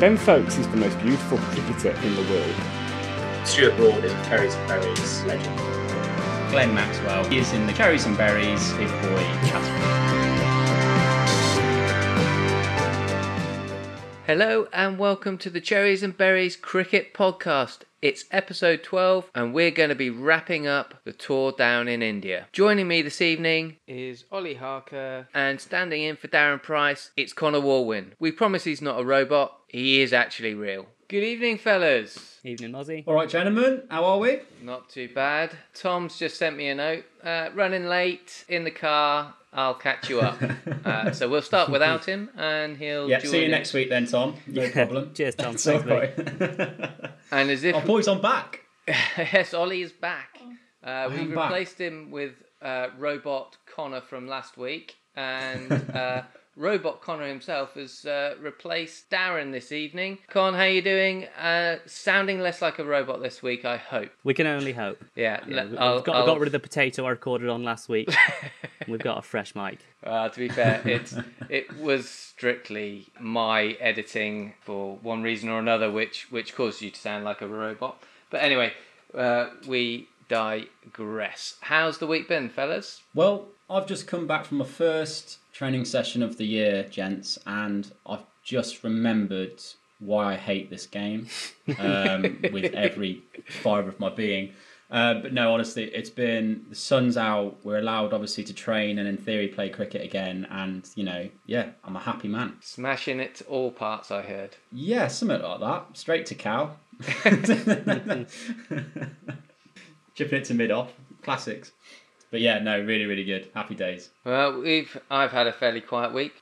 Ben Stokes is the most beautiful cricketer in the world. Stuart Broad is a Cherries and Berries legend. Glenn Maxwell is in the Cherries and Berries big boy category. Hello and welcome to the Cherries and Berries Cricket Podcast. It's episode 12 and we're going to be wrapping up the tour down in India. Joining me this evening is Ollie Harker, and standing in for Darren Price, it's Connor Warwin. We promise he's not a robot, he is actually real. Good evening, fellas. Evening, Mozzie. All right, gentlemen, how are we? Not too bad. Tom's just sent me a note. Running late in the car, I'll catch you up. So we'll start without him and he'll... Yeah, see you next week then, Tom. No problem. Cheers, Tom. That's all right. And as if... Oh, boys, I'm back. Yes, Ollie is back. We replaced him with Robot Connor from last week. And Robot Connor himself has replaced Darren this evening. Con, how are you doing? Sounding less like a robot this week, I hope. We can only hope. Yeah, I've got rid of the potato I recorded on last week. And we've got a fresh mic. To be fair, it was strictly my editing for one reason or another, which caused you to sound like a robot. But anyway, we digress. How's the week been, fellas? Well, I've just come back from my first training session of the year, gents, and I've just remembered why I hate this game with every fibre of my being. But no, honestly, it's been, the sun's out, we're allowed obviously to train and in theory play cricket again, and I'm a happy man. Smashing it to all parts, I heard. Yeah, something like that. Straight to cow. Chipping it to mid-off. Classics. But yeah, no, really, really good. Happy days. Well, I've had a fairly quiet week.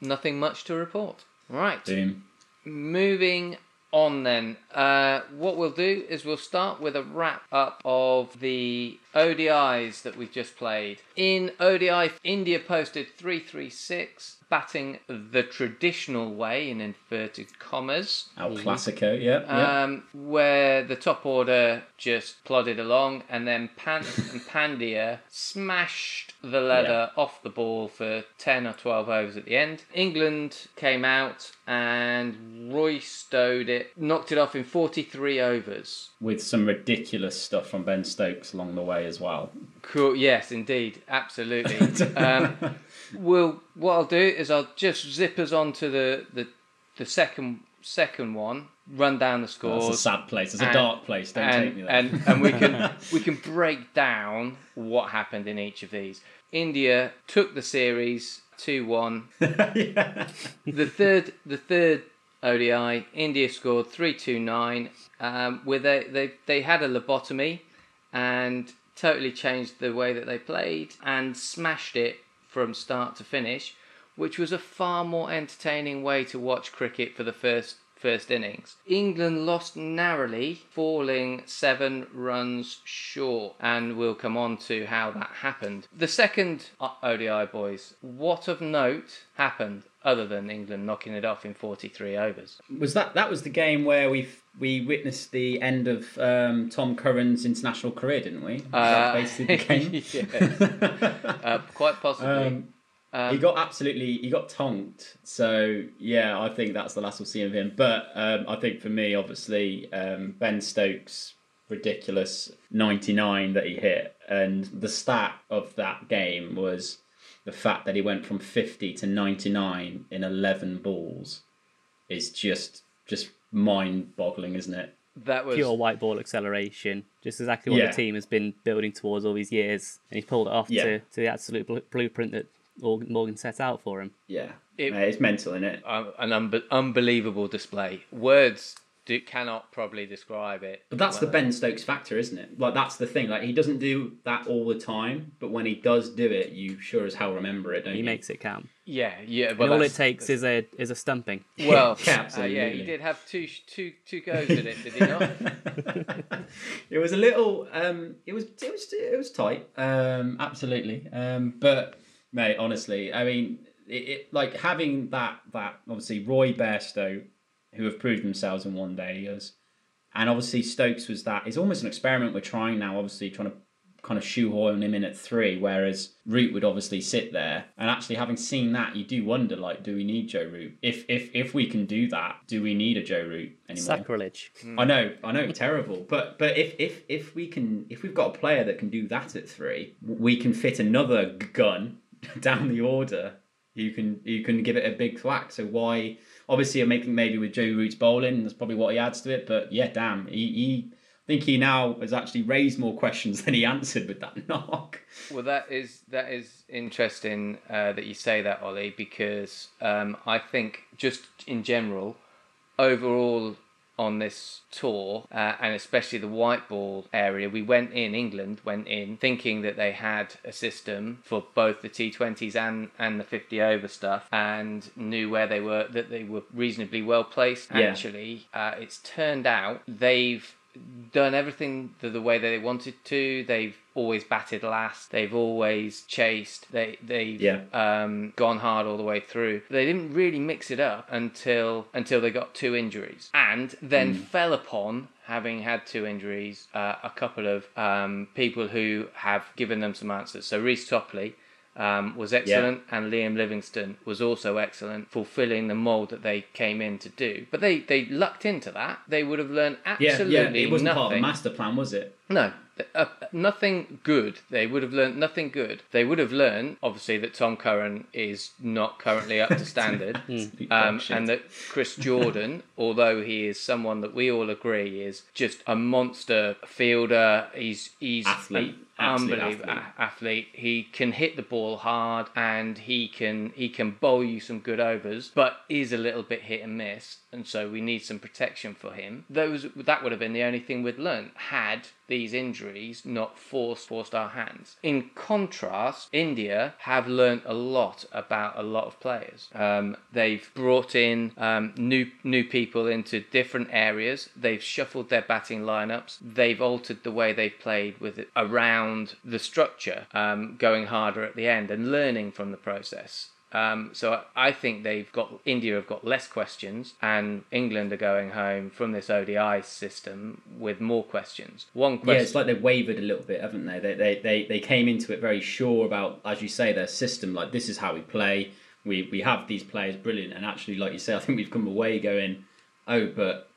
Nothing much to report. Right. Boom. Moving on then. What we'll do is we'll start with a wrap-up of the ODIs that we've just played. In ODI, India posted 336, batting the traditional way, in inverted commas. El Clasico, yeah. Where the top order just plodded along, and then Pant and Pandya smashed the leather off the ball for 10 or 12 overs at the end. England came out and Roy stowed it, knocked it off in 43 overs. With some ridiculous stuff from Ben Stokes along the way as well. Cool. Yes, indeed. Absolutely. What I'll do is I'll just zip us on to the second one. Run down the scores. It's a sad place. It's a dark place. Don't take me there. And we can break down what happened in each of these. India took the series 2-1. Yeah. The third ODI, India scored 329. Where they had a lobotomy and totally changed the way that they played and smashed it from start to finish, which was a far more entertaining way to watch cricket for the first innings. England lost narrowly, falling 7 runs short, and we'll come on to how that happened. The second ODI, boys, what of note happened other than England knocking it off in 43 overs? That was the game where we witnessed the end of Tom Curran's international career, didn't we? That basically the game. Yes. Quite possibly. He got tonked. So, yeah, I think that's the last we'll see of him. But I think for me, obviously, Ben Stokes' ridiculous 99 that he hit. And the stat of that game was the fact that he went from 50 to 99 in 11 balls is just mind-boggling, isn't it? That was pure white ball acceleration, just exactly what the team has been building towards all these years, and he pulled it off to the absolute blueprint that Morgan set out for him. Yeah, it's mental, isn't it? An unbelievable display. Words cannot probably describe it. But that's the Ben Stokes factor, isn't it? Like, that's the thing. Like, he doesn't do that all the time, but when he does do it, you sure as hell remember it, don't you? He makes it count. Yeah. But all it takes is a stumping. Well, absolutely. Yeah, he did have two goes at it, did he not? It was a little. It was tight. Absolutely. But mate, honestly, I mean, it like having that obviously Roy Bairstow, who have proved themselves in one day. And obviously Stokes was that. It's almost an experiment we're trying now, obviously trying to kind of shoehorn him in at three, whereas Root would obviously sit there. And actually, having seen that, you do wonder, like, do we need Joe Root? If we can do that, do we need a Joe Root anymore? Sacrilege. I know, terrible. But if we can, if we've got a player that can do that at three, we can fit another gun down the order. You can give it a big thwack. So why? Obviously, I'm making maybe with Joe Root's bowling, that's probably what he adds to it. But yeah, damn, he I think he now has actually raised more questions than he answered with that knock. Well, that is interesting that you say that, Ollie, because I think just in general, overall on this tour, and especially the white ball area, England went in thinking that they had a system for both the T20s and the 50 over stuff, and knew where they were, that they were reasonably well placed. Yeah. Actually, it's turned out they've done everything the way that they wanted to. They've always batted last, they've always chased, they've gone hard all the way through. They didn't really mix it up until they got two injuries, and then fell upon having had two injuries, a couple of people who have given them some answers. So Reece Topley was excellent, and Liam Livingstone was also excellent, fulfilling the mould that they came in to do. But they lucked into that. They would have learned absolutely nothing. It wasn't part of the master plan, was it? No. Nothing good. They would have learned nothing good. They would have learned, obviously, that Tom Curran is not currently up to standard, and that Chris Jordan, although he is someone that we all agree is just a monster fielder, he's athlete. Unbelievable athlete. He can hit the ball hard, and he can bowl you some good overs, but is a little bit hit and miss, and so we need some protection for him. That would have been the only thing we'd learned had these injuries not forced our hands. In contrast, India have learned a lot about a lot of players. They've brought in new people into different areas. They've shuffled their batting lineups. They've altered the way they've played with it around the structure, going harder at the end and learning from the process. So I think India have got less questions, and England are going home from this ODI system with more questions. One question. Yeah, it's like they've wavered a little bit, haven't they? They came into it very sure about, as you say, their system. Like, this is how we play. We have these players, brilliant. And actually, like you say, I think we've come away going, oh, but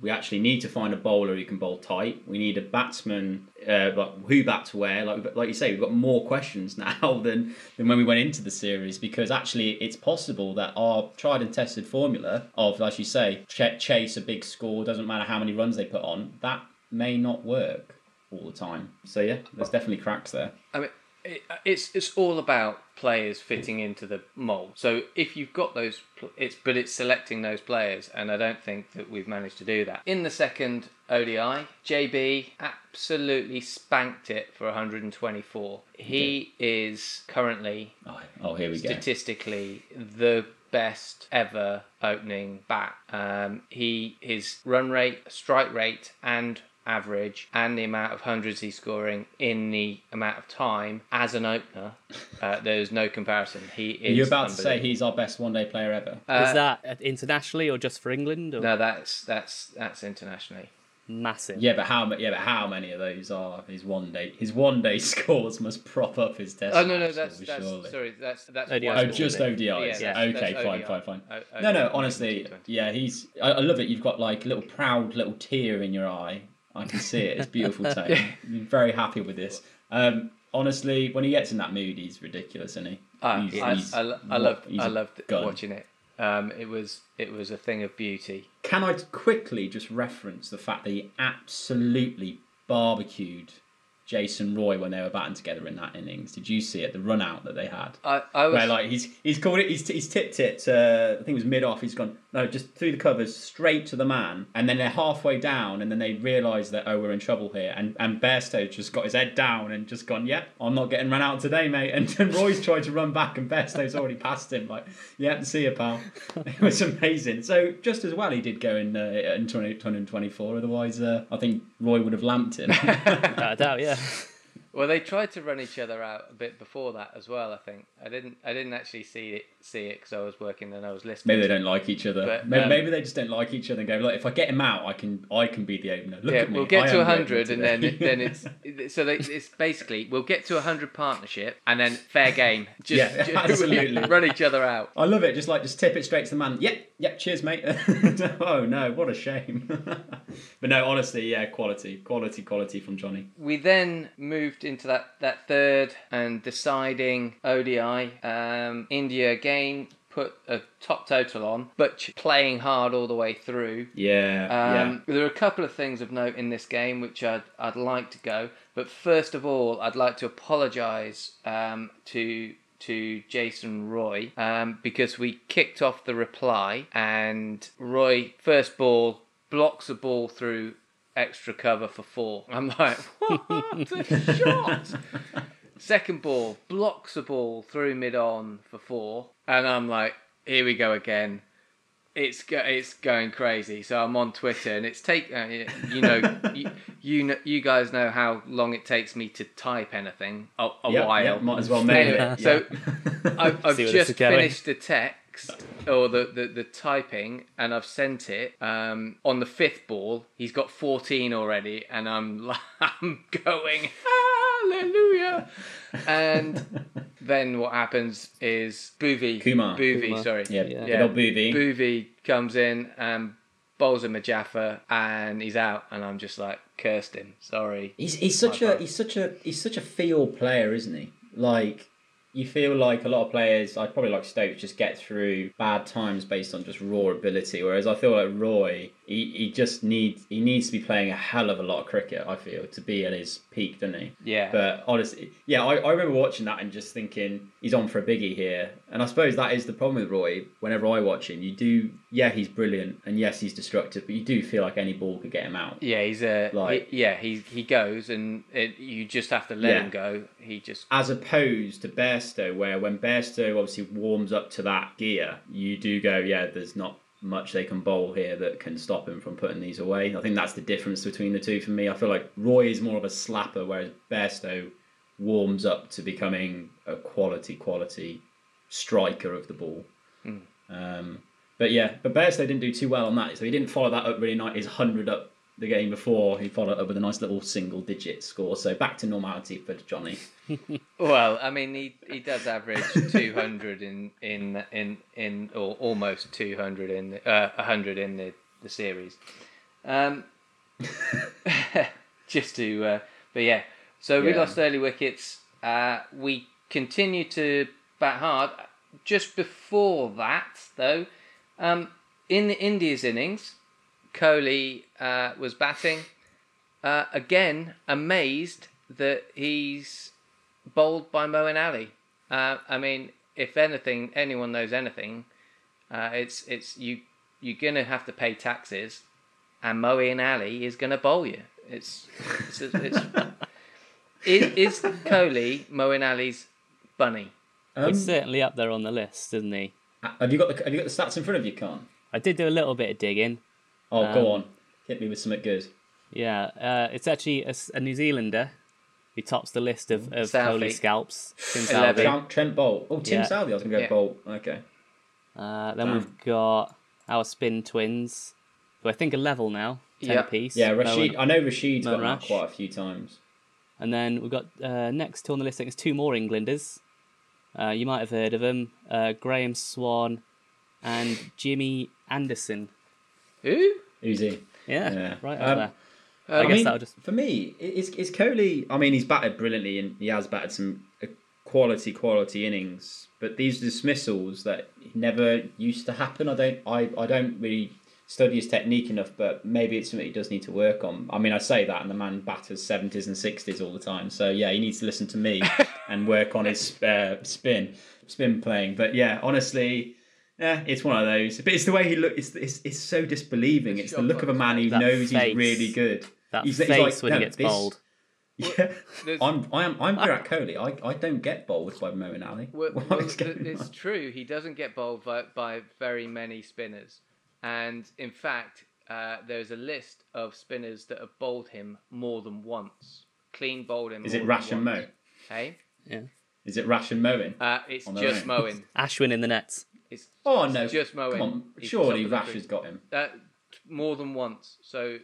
we actually need to find a bowler who can bowl tight. We need a batsman, who bats where. Like you say, we've got more questions now than when we went into the series, because actually it's possible that our tried and tested formula of, as you say, chase a big score, doesn't matter how many runs they put on, that may not work all the time. So yeah, there's definitely cracks there. I mean, it's all about players fitting into the mould. So if you've got those, it's selecting those players, and I don't think that we've managed to do that. In the second ODI, JB absolutely spanked it for 124. He is currently statistically the best ever opening bat. His run rate, strike rate, and average, and the amount of hundreds he's scoring in the amount of time as an opener, there's no comparison. He is. You're about to say he's our best one-day player ever. Is that internationally or just for England? Or? No, that's internationally. Massive. Yeah, but how many of those are his one-day? His one-day scores must prop up his test. Oh no, that's ODI. Oh, just ODIs. Yeah, okay, fine. ODI. No, honestly, yeah, he's. I love it. You've got like a little proud tear in your eye. I can see it. It's beautiful, Tony. Yeah. I'm very happy with this. Honestly, when he gets in that mood, he's ridiculous, isn't he? I loved watching it. It was a thing of beauty. Can I quickly just reference the fact that he absolutely barbecued Jason Roy when they were batting together in that innings? Did you see it? The run out that they had. He's called it. He's tipped it. I think it was mid off. He's gone just through the covers straight to the man, and then they're halfway down, and then they realise that we're in trouble here, and Bear Stokes just got his head down and just gone, yep, I'm not getting run out today, mate. And Roy's tried to run back, and Bear Stokes already passed him. Like, yep, see you, pal. It was amazing. So just as well he did go in 2024. Otherwise, I think Roy would have lamped him. Without a doubt, yeah. Well, they tried to run each other out a bit before that as well. I think I didn't actually see it because I was working and I was listening. Maybe they don't like each other. But, maybe they just don't like each other and go like, if I get him out, I can be the opener. Look at me. We'll get to 100 and then it's so it's basically we'll get to 100 partnership and then fair game. Just, yeah, absolutely. Run each other out. I love it. Just tip it straight to the man. Yep. Cheers, mate. Oh no, what a shame. But no, honestly, yeah, quality from Johnny. We then moved into that third and deciding ODI. India again put a top total on, but playing hard all the way through. Yeah. There are a couple of things of note in this game which I'd like to go. But first of all, I'd like to apologise to Jason Roy because we kicked off the reply and Roy, first ball, blocks a ball through extra cover for 4. I'm like, what a shot! Second ball, blocks a ball through mid-on for 4. And I'm like, here we go again. It's going crazy. So I'm on Twitter, and it's take you guys know how long it takes me to type anything while. Yep, might as well name it. So I've just finished the text or the typing, and I've sent it. On the 5th ball, he's got 14 already, and I'm going hallelujah. And then what happens is Kumar. Sorry. Yeah. Boovy comes in and bowls him a Jaffa and he's out, and I'm just like, cursed him. Sorry. He's such a feel player, isn't he? Like, you feel like a lot of players, I'd probably like Stokes, just get through bad times based on just raw ability. Whereas I feel like Roy, he needs to be playing a hell of a lot of cricket, I feel, to be at his peak, doesn't he? Yeah. But honestly, yeah, I remember watching that and just thinking, he's on for a biggie here. And I suppose that is the problem with Roy. Whenever I watch him, you do, yeah, he's brilliant and yes, he's destructive, but you do feel like any ball could get him out. Yeah, he goes and you just have to let him go. He just, as opposed to Bairstow, where when Bairstow obviously warms up to that gear, you do go, yeah, there's not much they can bowl here that can stop him from putting these away. I think that's the difference between the two for me. I feel like Roy is more of a slapper, whereas Bairstow warms up to becoming a quality striker of the ball. Mm. But Bairstow didn't do too well on that, so he didn't follow that up really nice. His 100 up the game before, he followed up with a nice little single-digit score. So back to normality for Johnny. Well, I mean, he does average 200 in or almost 200 in 100 in the series. Just to, but yeah. So we lost early wickets. We continued to bat hard. Just before that, though, in India's innings, Kohli was batting. Again, amazed that he's bowled by Moeen Ali. I mean, if anything, anyone knows anything, it's you're going to have to pay taxes and Moeen Ali is going to bowl you. It's is Kohli Moeen Ali's bunny? He's certainly up there on the list, isn't he? Have you got the stats in front of you, Khan? I did do a little bit of digging. Oh, go on. Hit me with something good. Yeah, it's actually a New Zealander who tops the list of Kohli scalps. Tim Salvey. Trent Bolt. Oh, Tim Salvey. I was going to go Bolt. Okay. Then we've got our spin twins, who I think are level now. 10 apiece. Yeah, Rashid. I know Rashid's got that quite a few times. And then we've got next two on the list, I think it's 2 more Englanders. You might have heard of them. Graham Swan and Jimmy Anderson. Who? Who's he? Yeah. Right over there. For me, is Kohli. I mean, he's batted brilliantly, and he has batted some quality innings. But these dismissals that never used to happen. I don't really study his technique enough, but maybe it's something he does need to work on. I mean, I say that, and the man batters 70s and 60s all the time. So yeah, he needs to listen to me and work on his spin playing. But yeah, honestly. Yeah, it's one of those. But it's the way he looks. It's so disbelieving. It's the look of a man who knows face. He's really good. That he's face like, when he gets bowled. Yeah, I'm Virat Kohli. I don't get bowled by Moeen Ali. It's true. He doesn't get bowled by very many spinners. And in fact, there's a list of spinners that have bowled him more than once. clean bowled in. Is it Rash and Moe? Hey? Yeah. Is it Rash and Moeing? It's just Moeing. Ashwin in the nets. No. It's just Moeing. Surely Rash has got him. More than once. So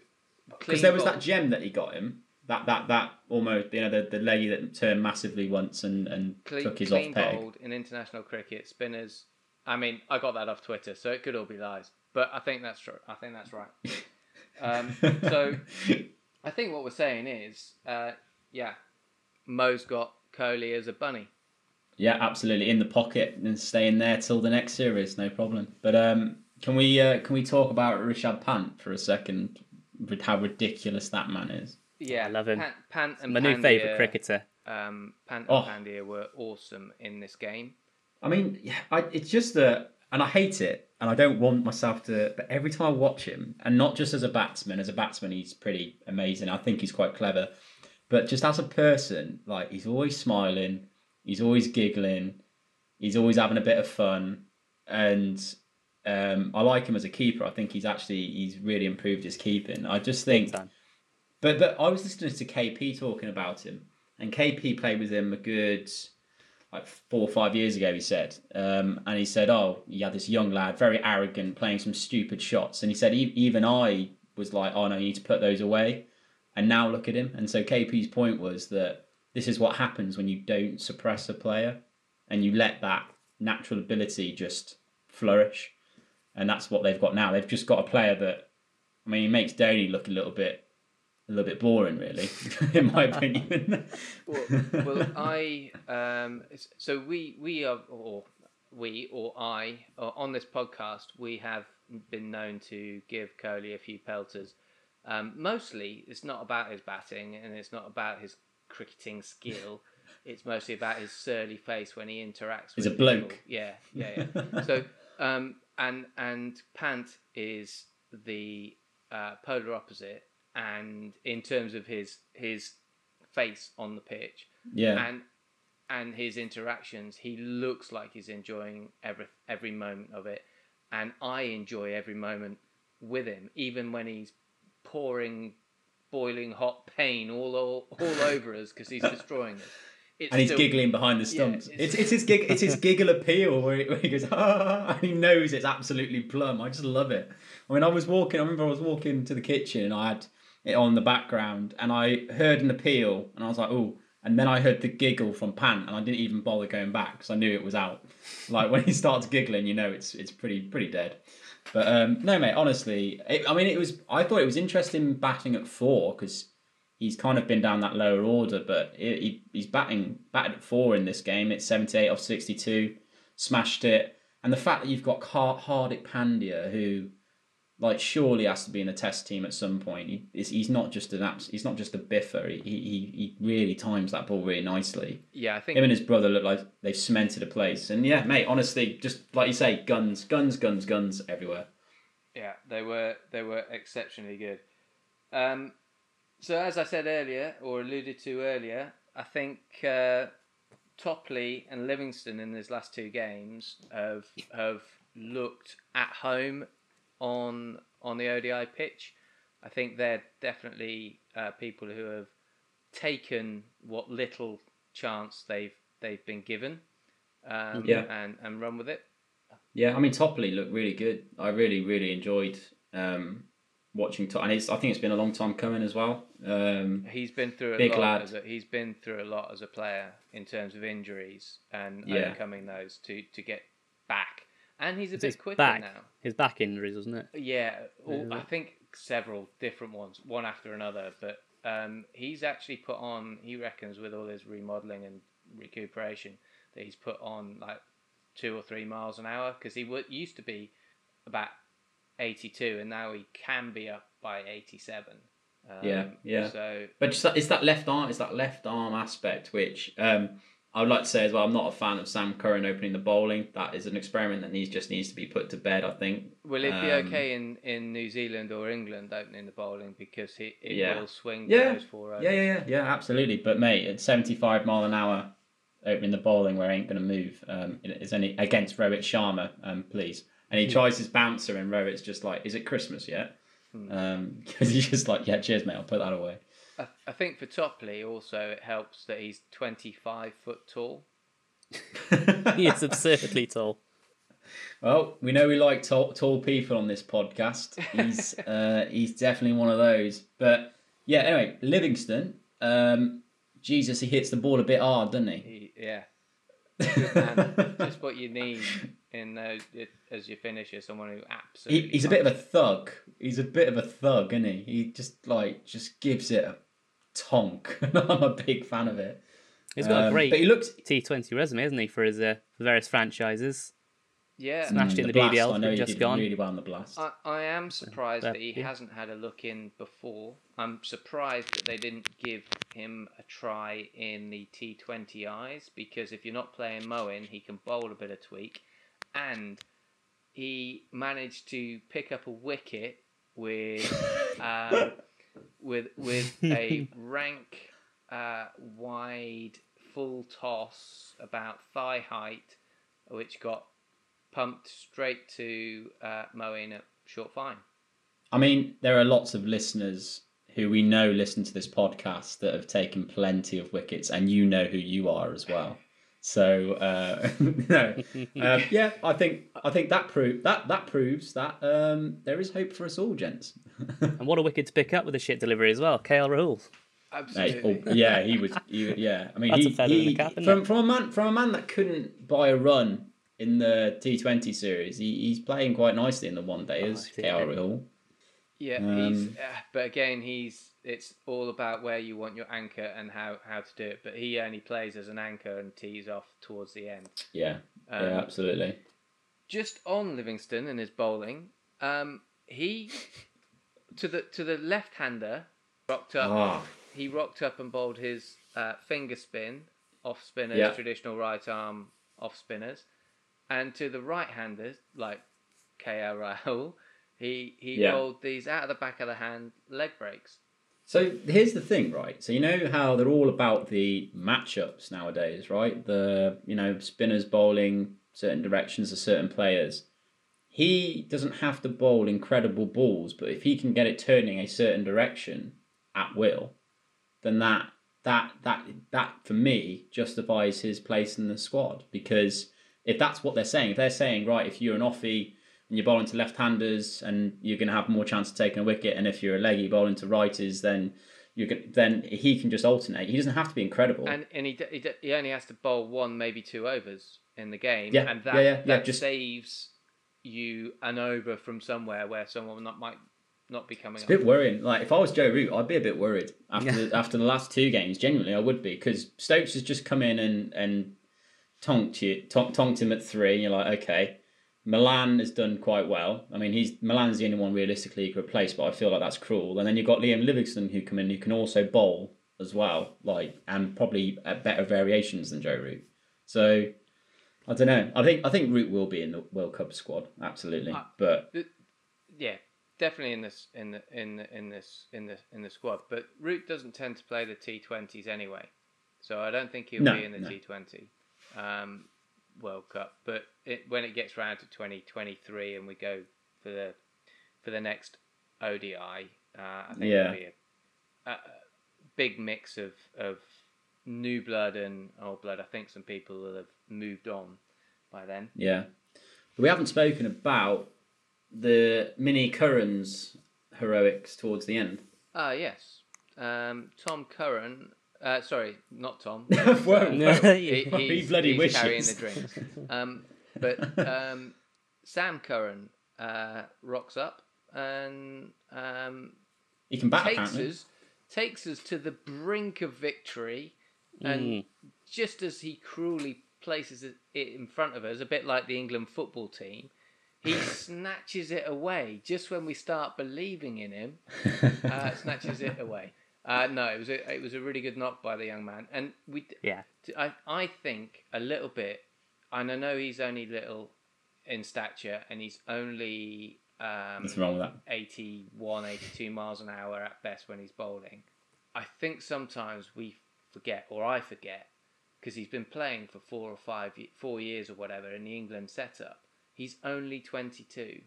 because there was that gem that he got him. That almost, you know, the leggy that turned massively once and took his off peg. Clean bowled in international cricket, spinners. I mean, I got that off Twitter, so it could all be lies. But I think that's true. I think that's right. So I think what we're saying is, Mo's got Kohli as a bunny. Yeah, absolutely. In the pocket and staying there till the next series, no problem. But can we talk about Rishabh Pant for a second? With how ridiculous that man is. Yeah, I love him. Pant and my Pandya, new favourite cricketer. Pant and Pandya were awesome in this game. I mean, it's just that, and I hate it, and I don't want myself to, but every time I watch him, and not just as a batsman he's pretty amazing, I think he's quite clever, but just as a person, like, he's always smiling, he's always giggling, he's always having a bit of fun, and I like him as a keeper. I think he's really improved his keeping. I just think, but I was listening to KP talking about him, and KP played with him a good... like 4 or 5 years ago, he said, and he said, he had this young lad, very arrogant, playing some stupid shots. And he said, even I was like, oh no, you need to put those away. And now look at him. And so KP's point was that this is what happens when you don't suppress a player and you let that natural ability just flourish. And that's what they've got now. They've just got a player that, I mean, he makes Dhoni look a little bit boring, really, in my opinion. well, I so we on this podcast, we have been known to give Kohli a few pelters. Mostly, it's not about his batting and it's not about his cricketing skill. It's mostly about his surly face when he interacts. He's with a bloke. People. Yeah. So and Pant is the polar opposite. And in terms of his face on the pitch, and his interactions, he looks like he's enjoying every moment of it, and I enjoy every moment with him, even when he's pouring boiling hot pain all over us because he's destroying us. He's giggling behind the stumps. Yeah, it's his giggle appeal where he goes, and he knows it's absolutely plumb. I just love it. I mean, I remember I was walking to the kitchen, and I had it on the background, and I heard an appeal, and I was like, oh, and then I heard the giggle from Pant, and I didn't even bother going back because I knew it was out. Like, when he starts giggling, you know it's pretty dead. But no, mate, honestly, I thought it was interesting batting at 4 because he's kind of been down that lower order, but he's batted at 4 in this game. It's 78 off 62, smashed it, and the fact that you've got Hardik Pandya, who, like, surely has to be in a test team at some point. He's not just he's not just a biffer. He really times that ball really nicely. Yeah, I think him and his brother look like they've cemented a place. And yeah, mate, honestly, just like you say, guns everywhere. Yeah, they were exceptionally good. So as I said earlier, or alluded to earlier, I think Topley and Livingstone in his last 2 games have looked at home on the ODI pitch. I think they're definitely people who have taken what little chance they've been given, and run with it. Yeah, I mean, Topley looked really good. I really enjoyed watching Topley, and I think it's been a long time coming as well. He's been through he's been through a lot as a player in terms of injuries and overcoming those to get back. And he's bit quicker now. His back injuries, wasn't it? Yeah, I think several different ones, one after another. But he's actually put on, he reckons with all his remodelling and recuperation, that he's put on like 2 or 3 miles an hour, because he used to be about 82 and now he can be up by 87. So, but it's that left arm aspect, which... I would like to say as well, I'm not a fan of Sam Curran opening the bowling. That is an experiment that needs to be put to bed, I think. Will it be okay in New Zealand or England opening the bowling, because it will swing those 4 overs? Yeah, absolutely. But mate, at 75 mile an hour, opening the bowling where it ain't going to move, it's only against Rohit Sharma, please. And he tries his bouncer, and Rohit's just like, is it Christmas yet? Because he's just like, yeah, cheers mate, I'll put that away. I think for Topley also it helps that he's 25 foot tall. He is absurdly tall. Well, we know we like tall people on this podcast. He's definitely one of those. But yeah, anyway, Livingstone, Jesus, he hits the ball a bit hard, doesn't he? Yeah. Good man. Just what you need in as your finisher, someone who absolutely... He's a bit of a thug. He's a bit of a thug, isn't he? He just gives it a tonk. I'm a big fan of it. He's got a great T20 resume, hasn't he, for his various franchises. Yeah. Smashed in the Blast, BBL. I know he did really well in the Blast. I am surprised that he hasn't had a look in before. I'm surprised that they didn't give him a try in the T20Is, because if you're not playing Moeen, he can bowl a bit of tweak. And he managed to pick up a wicket with a rank wide full toss about thigh height, which got pumped straight to Moeen at short fine. I mean, there are lots of listeners who we know listen to this podcast that have taken plenty of wickets, and you know who you are as well. So no, yeah, I think that proves that there is hope for us all, gents. And what a wicket to pick up with a shit delivery as well, K.L. Rahul. Absolutely. Yeah, he was. Yeah, I mean, that's a feather in the cap, isn't it? From a man that couldn't buy a run in the T20 series, he's playing quite nicely in the one days, K.L. Rahul. Yeah, he's. It's all about where you want your anchor and how to do it. But he only plays as an anchor and tees off towards the end. Yeah, absolutely. Just on Livingstone and his bowling, he to the left-hander rocked up. Oh. He rocked up and bowled his finger spin off spinners, traditional right arm off spinners, and to the right-handers like K.L. Rahul, he bowled these out of the back of the hand leg breaks. So here's the thing, right? So you know how they're all about the matchups nowadays, right? The, you know, spinners bowling certain directions to certain players. He doesn't have to bowl incredible balls, but if he can get it turning a certain direction at will, then that for me justifies his place in the squad. Because if that's what they're saying, if they're saying, right, if you're an offie and you're bowling to left-handers, and you're going to have more chance of taking a wicket. And if you're a leggy bowling to righties, then he can just alternate. He doesn't have to be incredible. And he only has to bowl one, maybe two overs in the game, and that saves you an over from somewhere where someone might not be coming. It's a bit worrying. Like if I was Joe Root, I'd be a bit worried after the last two games. Genuinely, I would be, because Stokes has just come in and tonked him at three, and you're like, okay. Milan has done quite well. I mean, Milan's the only one realistically he could replace, but I feel like that's cruel. And then you've got Liam Livingstone who come in, who can also bowl as well, and probably at better variations than Joe Root. So I don't know. I think Root will be in the World Cup squad, absolutely. Definitely in the squad. But Root doesn't tend to play the T20s anyway, so I don't think he'll be in the T20. World Cup, but when it gets round to 2023 and we go for the next ODI, I think it'll be a big mix of new blood and old blood. I think some people will have moved on by then. Yeah, we haven't spoken about the mini Curran's heroics towards the end. Ah, yes, Tom Curran. Sorry, not Tom. Whoa, he bloody wishes. Carrying the drinks. But Sam Curran rocks up and he can bat, takes us to the brink of victory, and just as he cruelly places it in front of us, a bit like the England football team, he snatches it away just when we start believing in him. Snatches it away. No, it was a really good knock by the young man, and I think a little bit, and I know he's only little in stature, and he's only 81, 82 miles an hour at best when he's bowling. I think sometimes we forget, or I forget, because he's been playing for 4 years or whatever in the England setup. He's only 22.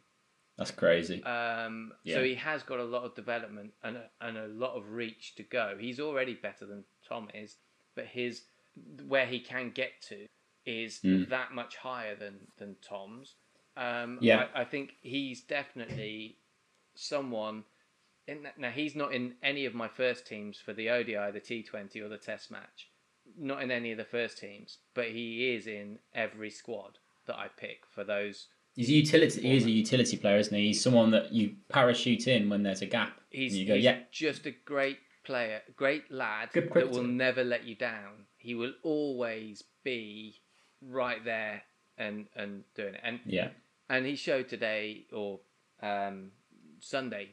That's crazy. So he has got a lot of development and a lot of reach to go. He's already better than Tom is, but his where he can get to is that much higher than Tom's. I think he's definitely someone... Now, he's not in any of my first teams for the ODI, the T20 or the Test match. Not in any of the first teams, but he is in every squad that I pick for those... He is a utility player, isn't he? He's someone that you parachute in when there's a gap. He's just a great player, great lad that will never let you down. He will always be right there and doing it. And he showed today or Sunday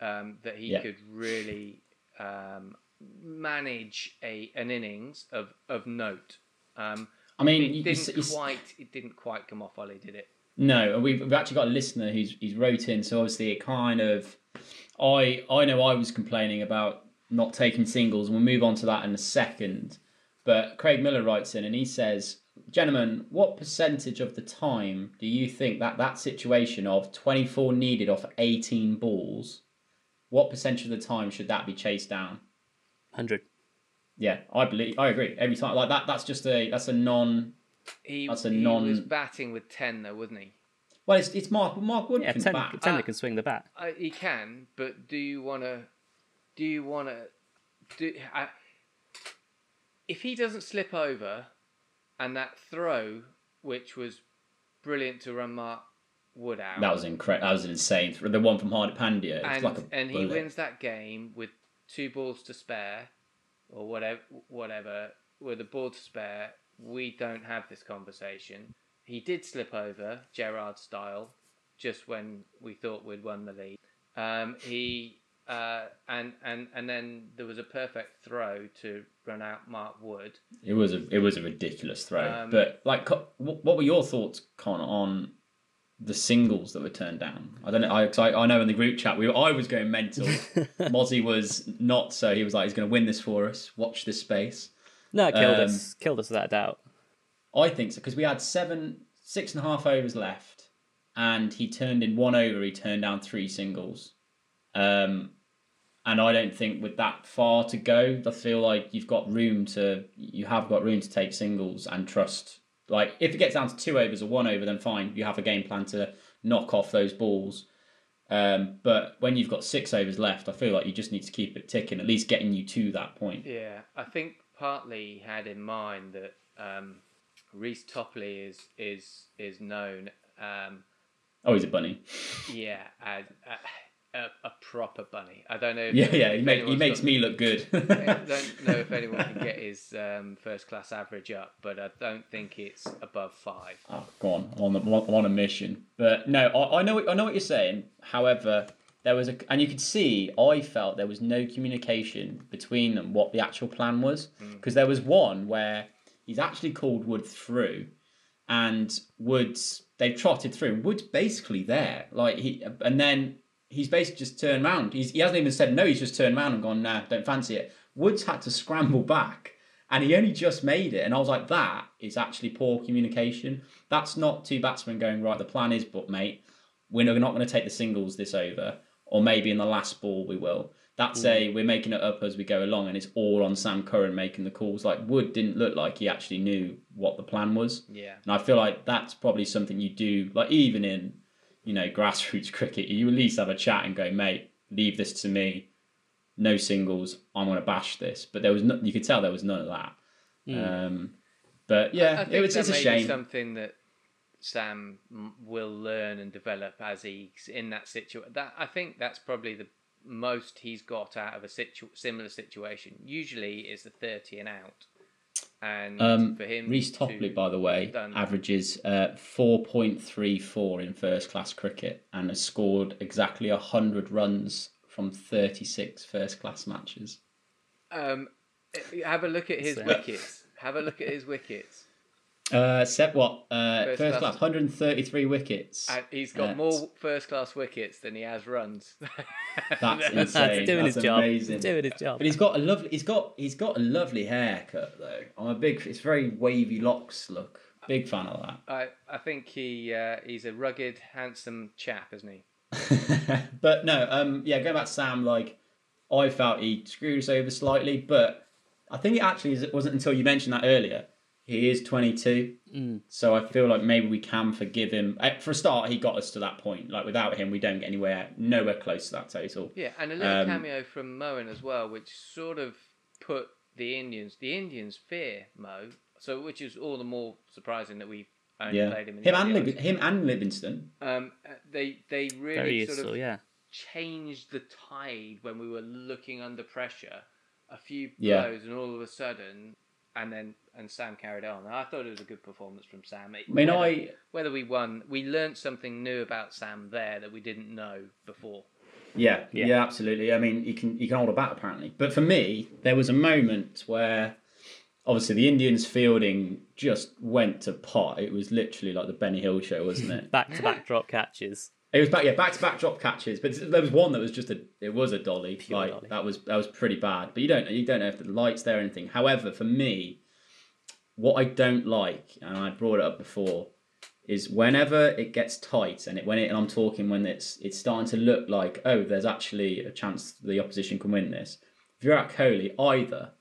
that he could really manage an innings of note. It didn't quite come off, Ollie, did it? No, we've actually got a listener who's wrote in. So obviously, it kind of, I know I was complaining about not taking singles, and we'll move on to that in a second. But Craig Miller writes in and he says, "Gentlemen, what percentage of the time do you think that situation of 24 needed off 18 balls? What percentage of the time should that be chased down?" 100. Yeah, I agree. Every time like that. He was batting with 10, though, wasn't he? Well, it's Mark. Mark Wood can bat. 10 can swing the bat. He can, but do you want to if he doesn't slip over, and that throw, which was brilliant to run Mark Wood out, that was incredible. That was an insane throw. The one from Hardik Pandya, he wins that game with 2 balls to spare, or whatever, with a ball to spare. We don't have this conversation. He did slip over, Gerrard style, just when we thought we'd won the league. And then there was a perfect throw to run out Mark Wood. It was a ridiculous throw. But like, what were your thoughts, Con, on the singles that were turned down? I don't know. I know in the group chat I was going mental. Mozzie was not. So he was like, he's going to win this for us. Watch this space. No, it killed us. Killed us without a doubt. I think so, because we had 6.5 overs left, and he turned in 1 over. He turned down 3 singles, and I don't think with that far to go, I feel like you have got room to take singles and trust. Like if it gets down to 2 overs or 1 over, then fine, you have a game plan to knock off those balls. But when you've got 6 overs left, I feel like you just need to keep it ticking, at least getting you to that point. Yeah, I think. Partly had in mind that Reece Topley is known. He's a bunny. Yeah, a proper bunny. I don't know. He makes me look good. I don't know if anyone can get his first class average up, but I don't think it's above 5. Oh, go on. I'm on a mission. But no, I know what you're saying. However. And you could see, I felt there was no communication between them what the actual plan was, because there was one where he's actually called Wood through, and they've trotted through. Wood's basically there, and then he's basically just turned round. He hasn't even said no. He's just turned round and gone, nah, don't fancy it. Wood's had to scramble back, and he only just made it. And I was like, that is actually poor communication. That's not 2 batsmen going, right, the plan is, but mate, we're not going to take the singles this over. Or maybe in the last ball we will. We're making it up as we go along, and it's all on Sam Curran making the calls. Like, Wood didn't look like he actually knew what the plan was. Yeah. And I feel like that's probably something you do, like even in, grassroots cricket, you at least have a chat and go, mate, leave this to me. No singles. I'm going to bash this. But there was you could tell there was none of that. Mm. But yeah, I think it's a shame. Something that Sam will learn and develop as he's in that situation. I think that's probably the most he's got out of a similar situation. Usually it's the 30 and out. And for him, Reece Topley, by the way, averages 4.34 in first class cricket and has scored exactly 100 runs from 36 first class matches. Have a look at his wickets. First class, 133 wickets. He's got more first class wickets than he has runs. That's insane. Doing his job. But he's got a lovely haircut though. It's very wavy locks look. Big fan of that. I think he's a rugged, handsome chap, isn't he? But no, yeah, going back to Sam, like, I felt he screwed us over slightly, but I think it actually wasn't until you mentioned that earlier. He is 22, so I feel like maybe we can forgive him. For a start, he got us to that point. Like, without him, we don't get nowhere close to that total. Yeah, and a little cameo from Moeen as well, which sort of put the Indians fear Mo, so which is all the more surprising that we only played him in him and Livingstone. They really sort of changed the tide when we were looking under pressure. A few blows and all of a sudden, and Sam carried on. I thought it was a good performance from Sam. Whether we won, we learnt something new about Sam there that we didn't know before. Yeah, absolutely. I mean, he can hold a bat apparently. But for me, there was a moment where obviously the Indians fielding just went to pot. It was literally like the Benny Hill show, wasn't it? Back-to-back drop catches. It was back-to-back drop catches. But there was one that was just a dolly. Pure like dolly. That was pretty bad. But you don't know if the light's there or anything. However, for me, what I don't like, and I brought it up before, is whenever it gets tight and it's starting to look like, oh, there's actually a chance the opposition can win this. Virat Kohli either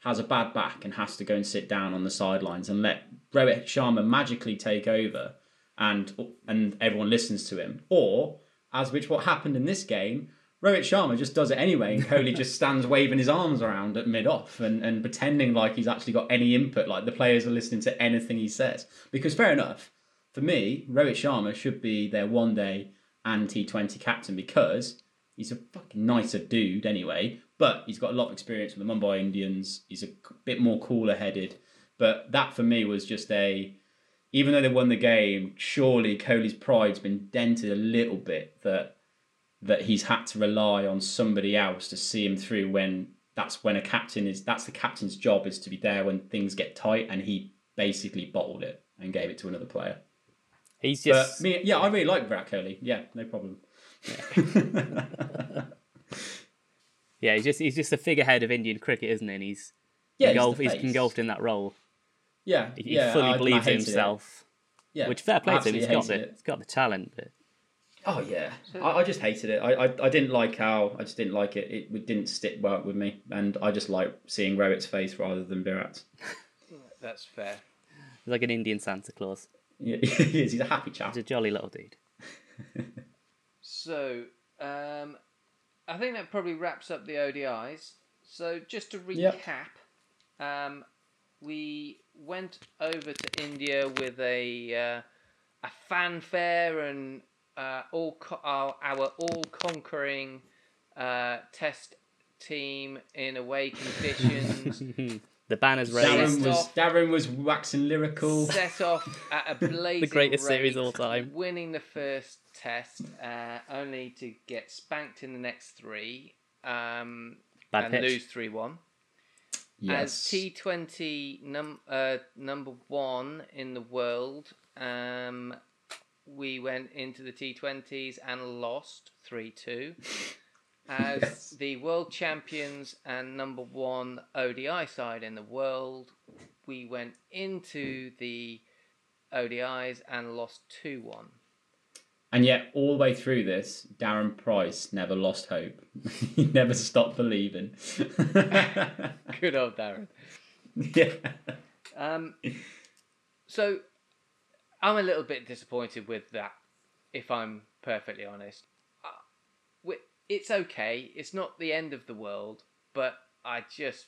has a bad back and has to go and sit down on the sidelines and let Rohit Sharma magically take over and everyone listens to him. Or, what happened in this game, Rohit Sharma just does it anyway, and Kohli just stands waving his arms around at mid-off and pretending like he's actually got any input, like the players are listening to anything he says. Because fair enough, for me, Rohit Sharma should be their one-day and T20 captain because he's a fucking nicer dude anyway, but he's got a lot of experience with the Mumbai Indians. He's a bit more cooler-headed. But that, for me, was just even though they won the game, surely Kohli's pride's been dented a little bit that he's had to rely on somebody else to see him through that's the captain's job, is to be there when things get tight, and he basically bottled it and gave it to another player. He's just... But, yeah, I really like Virat Kohli. Yeah, no problem. Yeah, yeah, he's just a figurehead of Indian cricket, isn't he? And he's engulfed in that role. Yeah. He fully believes in himself. Yeah, which, fair play to him, he's got the talent, but... Oh yeah, I just hated it. I just didn't like it. It didn't stick well with me, and I just like seeing Rohit's face rather than Virat's. That's fair. He's like an Indian Santa Claus. Yeah, he is. He's a happy chap. He's a jolly little dude. So, I think that probably wraps up the ODIs. So just to recap, we went over to India with a fanfare and. Our all-conquering test team in away conditions. The banners raised. Darren was waxing lyrical. Set off at a blazing the greatest rate, series of all time. Winning the first test, only to get spanked in the next three, and pitch. Lose 3-1. Yes. As T20 number one in the world, we went into the T20s and lost 3-2 as the world champions and number one ODI side in the world. We went into the ODIs and lost 2-1. And yet, all the way through this, Darren Price never lost hope. He never stopped believing. Good old Darren. Yeah. So... I'm a little bit disappointed with that, if I'm perfectly honest. It's okay. It's not the end of the world, but it just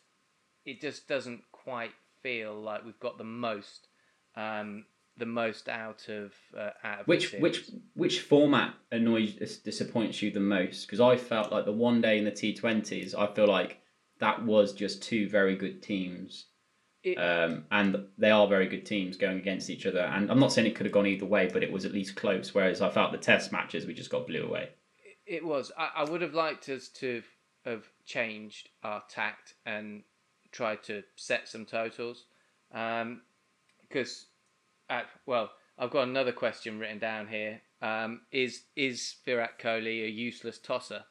doesn't quite feel like we've got the most out of which format disappoints you the most? Because I felt like the one day in the T20s, I feel like that was just two very good teams. And they are very good teams going against each other. And I'm not saying it could have gone either way, but it was at least close, whereas I felt the test matches, we just got blew away. It was. I would have liked us to have changed our tact and tried to set some totals. Because, I've got another question written down here. Is Virat Kohli a useless tosser?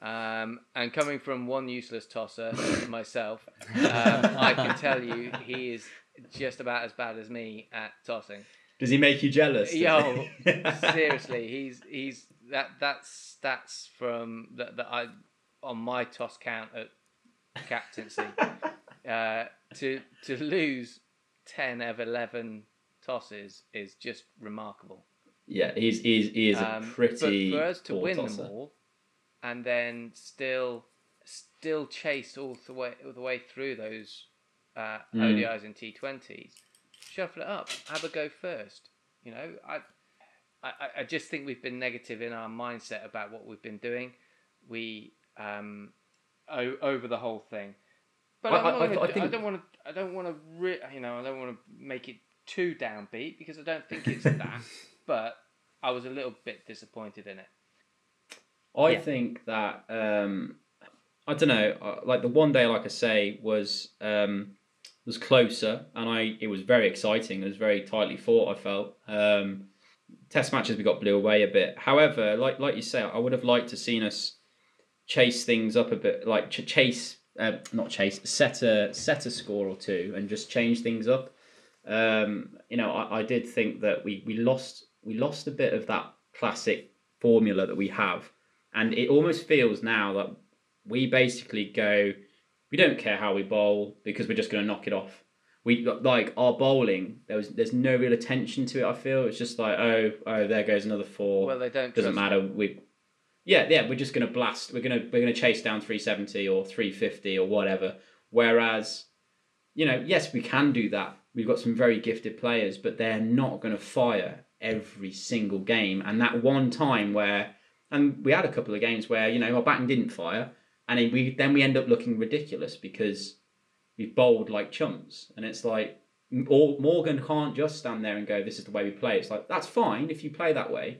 And coming from one useless tosser, myself, I can tell you he is just about as bad as me at tossing. Does he make you jealous? Yo, seriously, he's that's from that I on my toss count at captaincy. To lose 10 of 11 tosses is just remarkable. Yeah, he is a pretty poor tosser. But for us to win them all and then still chase all the way through those ODIs and T20s, shuffle it up, have a go first. You know, I just think we've been negative in our mindset about what we've been doing. We over the whole thing. But I don't want to make it too downbeat because I don't think it's that. But I was a little bit disappointed in it. I think that I don't know. Like the one day, like I say, was closer, and it was very exciting. It was very tightly fought. I felt test matches we got blew away a bit. However, like you say, I would have liked to seen us chase things up a bit, like set a score or two and just change things up. I did think that we lost a bit of that classic formula that we have, and it almost feels now that we basically go, we don't care how we bowl because we're just going to knock it off. We like our bowling. There's no real attention to it. I feel it's just like oh there goes another four. Well, they don't. Doesn't matter. We're just going to blast. We're going to chase down 370 or 350 or whatever. Whereas, yes, we can do that. We've got some very gifted players, but they're not going to fire every single game. And that one time and we had a couple of games where our batting didn't fire, and then we end up looking ridiculous because we've bowled like chumps. And it's like, Morgan can't just stand there and go, "This is the way we play." It's like, that's fine if you play that way,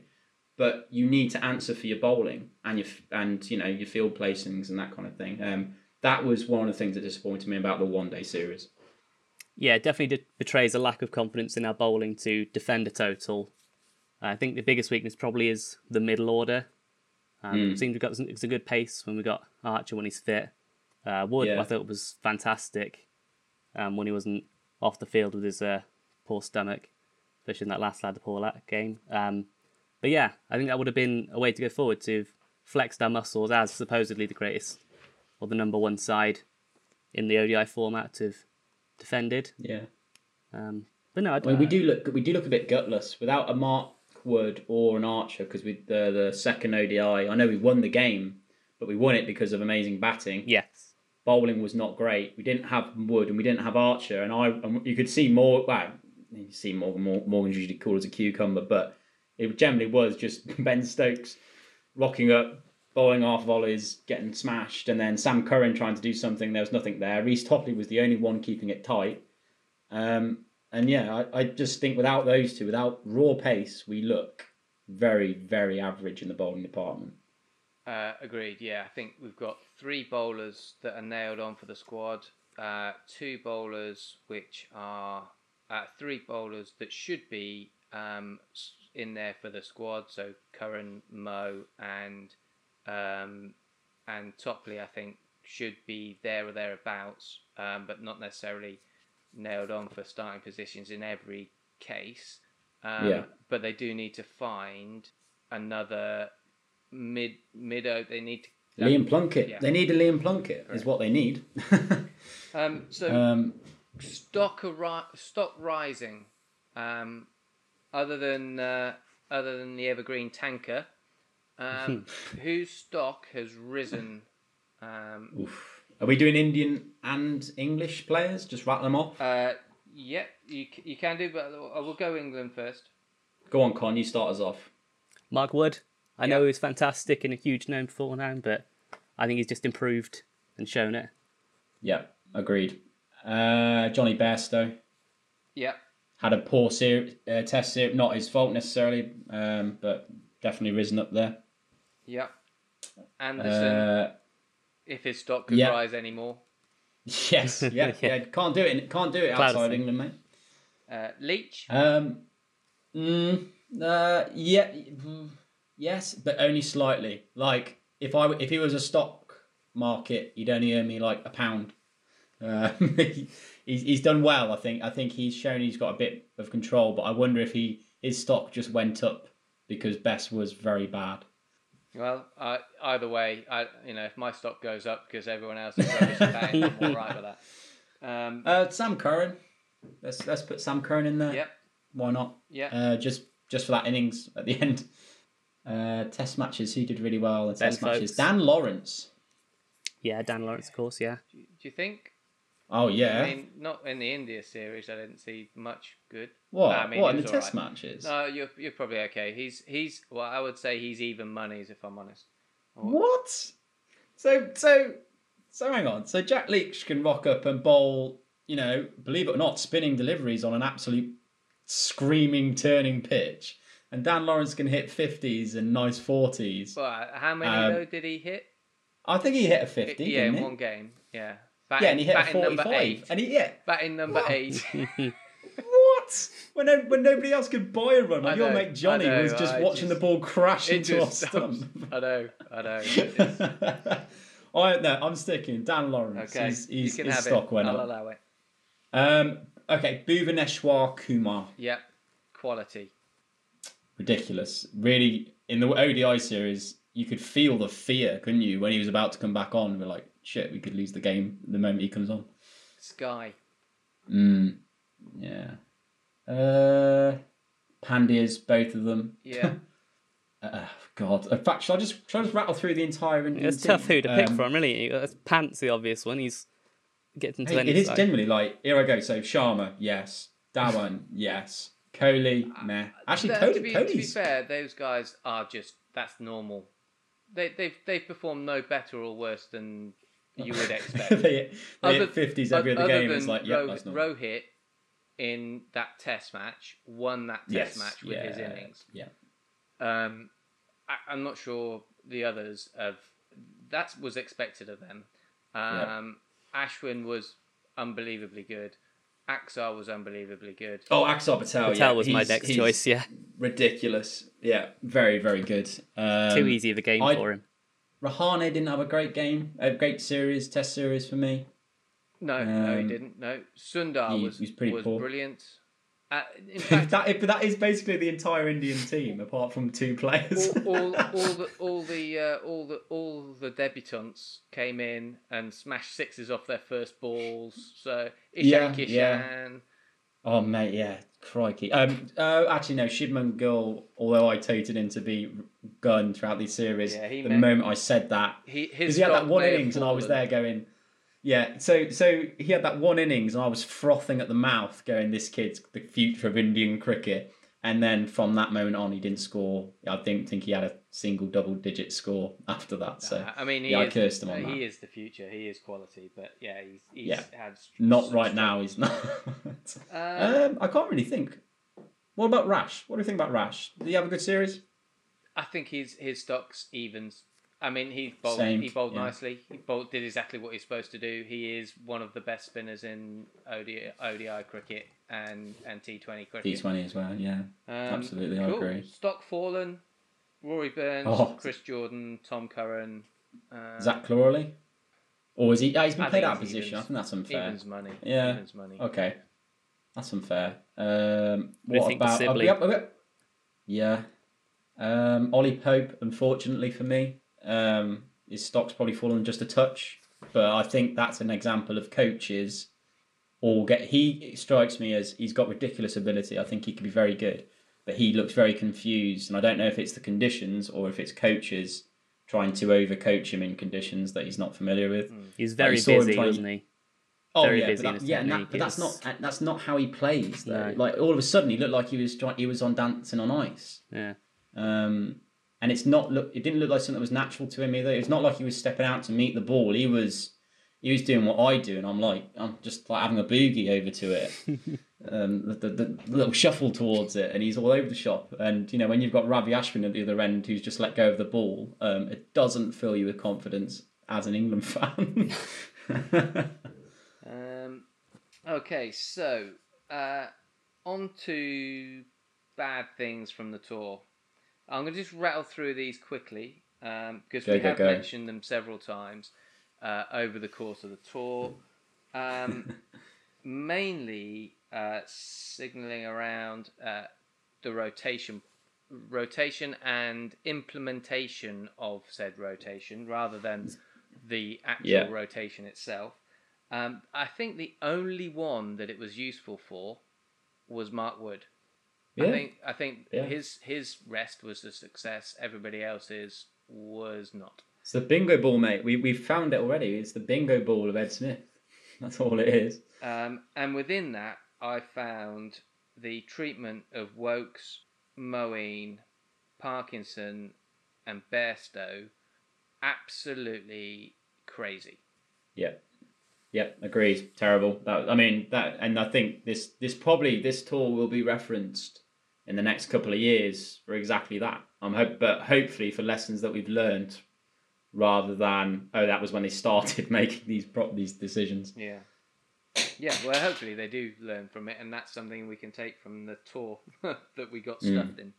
but you need to answer for your bowling and your field placings and that kind of thing. That was one of the things that disappointed me about the one-day series. Yeah, it definitely betrays a lack of confidence in our bowling to defend a total. I think the biggest weakness probably is the middle order. It seemed it's a good pace when we got Archer when he's fit. Wood, I thought, was fantastic when he wasn't off the field with his poor stomach, especially in that last Ladipola game. But yeah, I think that would have been a way to go forward, to flex our muscles as supposedly the greatest or the number one side in the ODI format to have defended. Yeah. But no, we do look a bit gutless without a Mark Wood or an Archer, because with the second ODI, I know we won the game, but we won it because of amazing batting. Yes. Bowling was not great. We didn't have Wood and we didn't have Archer, and you could see more. Wow, you see Morgan's usually cool as a cucumber, but it generally was just Ben Stokes rocking up, bowling off volleys, getting smashed, and then Sam Curran trying to do something. There was nothing there. Reece Topley was the only one keeping it tight. I just think without those two, without raw pace, we look very, very average in the bowling department. Agreed, yeah. I think we've got three bowlers that are nailed on for the squad, three bowlers that should be in there for the squad, so Curran, Mo, and Topley, I think, should be there or thereabouts, but not necessarily nailed on for starting positions in every case. But they do need to find another mid-o. They need to, Liam Plunkett. Yeah. They need a Liam Plunkett. Correct. Is what they need. Stock rising. Other than the evergreen tanker, whose stock has risen? Are we doing Indian and English players? Just rattle them off. You can do, but I will go England first. Go on, Con. You start us off. Mark Wood. I know he was fantastic and a huge name beforehand, but I think he's just improved and shown it. Yeah, agreed. Johnny Bairstow. Yeah. Had a poor test series, not his fault necessarily, but definitely risen up there. Yeah. Anderson, if his stock could rise anymore. Yes, yeah, yeah. Can't do it outside England, mate. Leach? Yes, but only slightly. Like, if he was a stock market, he'd only earn me like £1. He's done well, I think. I think he's shown he's got a bit of control, but I wonder if his stock just went up because Bess was very bad. Well, either way, if my stock goes up because everyone else is rubbish about it, I'm all right with that. Sam Curran. Let's put Sam Curran in there. Yep. Why not? Yeah. Just for that innings at the end. Test matches, he did really well. Matches. Dan Lawrence. Yeah, Dan Lawrence, of course, yeah. Do you think? Oh, yeah. I mean, not in the India series, I didn't see much good. What? No, I mean, what, in the test matches? No, you're probably okay. He's well, I would say he's even monies, if I'm honest. What? So hang on. So Jack Leach can rock up and bowl, believe it or not, spinning deliveries on an absolute screaming, turning pitch. And Dan Lawrence can hit 50s and nice 40s. But how many, though, did he hit? I think he hit a 50, yeah, in one game, yeah. And he hit a 45. And he hit batting number 8. What? When nobody else could buy a run, your mate Johnny was just watching the ball crash into our stump. I know. I'm sticking Dan Lawrence. Okay, his stock went up. I'll allow it. Okay, Bhuvaneshwar Kumar. Yep, quality. Ridiculous, really. In the ODI series, you could feel the fear, couldn't you, when he was about to come back on? We're like, shit, we could lose the game the moment he comes on. Sky. Yeah. Pandya's, both of them. Yeah. God. In fact, should I just rattle through the entire Indian team? It's tough who to pick from, really. Pant's the obvious one. He's getting to any side. It is generally like, here I go. So Sharma, yes. Dhawan, yes. Kohli, meh. Actually, to be fair, those guys are just, that's normal. They've performed no better or worse than you would expect. they hit 50s every other game. It's like, yeah, that's normal. Rohit in that test match won that test match with his innings. Yeah. I'm not sure the others of that was expected of them. Ashwin was unbelievably good. Axar was unbelievably good. Oh, Axar Patel. Patel was my next choice, yeah. Ridiculous. Yeah, very, very good. Too easy of a game for him. Rahane didn't have a great game, a great series, test series for me. No, he didn't. No, Sundar was poor. Brilliant. In fact, that is basically the entire Indian team, apart from two players. all the debutants came in and smashed sixes off their first balls. So Ishan Kishan. Yeah. Oh mate, yeah, crikey. Actually no, Shubman Gill. Although I toted him to be gunned throughout these series, the moment I said that, because he had that one innings, and I was there going. Yeah, so he had that one innings and I was frothing at the mouth going, this kid's the future of Indian cricket. And then from that moment on, he didn't score. I don't think he had a single double-digit score after that. So I mean, I cursed him on that. He is the future. He is quality. But yeah, he's had... Not right now, he's not. I can't really think. What about Rash? What do you think about Rash? Did he have a good series? I think his stock's evens. I mean, he bowled nicely. He did exactly what he's supposed to do. He is one of the best spinners in ODI cricket and T20 cricket. T20 as well, yeah. Absolutely, cool. I agree. Stock fallen. Rory Burns, Chris Jordan, Tom Curran. Zach Clorley? Or is he... he's been played out of position. Evens. I think that's unfair. Evens money. Yeah. Evens money. Okay. That's unfair. What about... Sibley? Yeah. Ollie Pope, unfortunately for me. His stock's probably fallen just a touch, but I think that's an example of coaches. He strikes me as he's got ridiculous ability. I think he could be very good, but he looks very confused, and I don't know if it's the conditions or if it's coaches trying to overcoach him in conditions that he's not familiar with. He's very busy, isn't he? Oh very busy, that's not how he plays though. No. Like all of a sudden, he looked like he was on Dancing on Ice. Yeah. And it didn't look like something that was natural to him either. It's not like he was stepping out to meet the ball. He was doing what I do, and I'm just like having a boogie over to it, the little shuffle towards it, and he's all over the shop. And when you've got Ravi Ashwin at the other end, who's just let go of the ball, it doesn't fill you with confidence as an England fan. Okay, so on to bad things from the tour. I'm going to just rattle through these quickly because we have mentioned them several times over the course of the tour. Mainly signalling around the rotation rotation and implementation of said rotation rather than the actual rotation itself. I think the only one that it was useful for was Mark Wood. I think his rest was a success. Everybody else's was not. It's the bingo ball, mate. We've found it already. It's the bingo ball of Ed Smith. That's all it is. And within that, I found the treatment of Wokes, Moeen, Parkinson, and Bairstow absolutely crazy. Yeah, agreed. Terrible. And I think this tour will be referenced in the next couple of years for exactly that. But hopefully for lessons that we've learned, rather than that was when they started making these decisions. Yeah. Well, hopefully they do learn from it, and that's something we can take from the tour that we got stuffed in.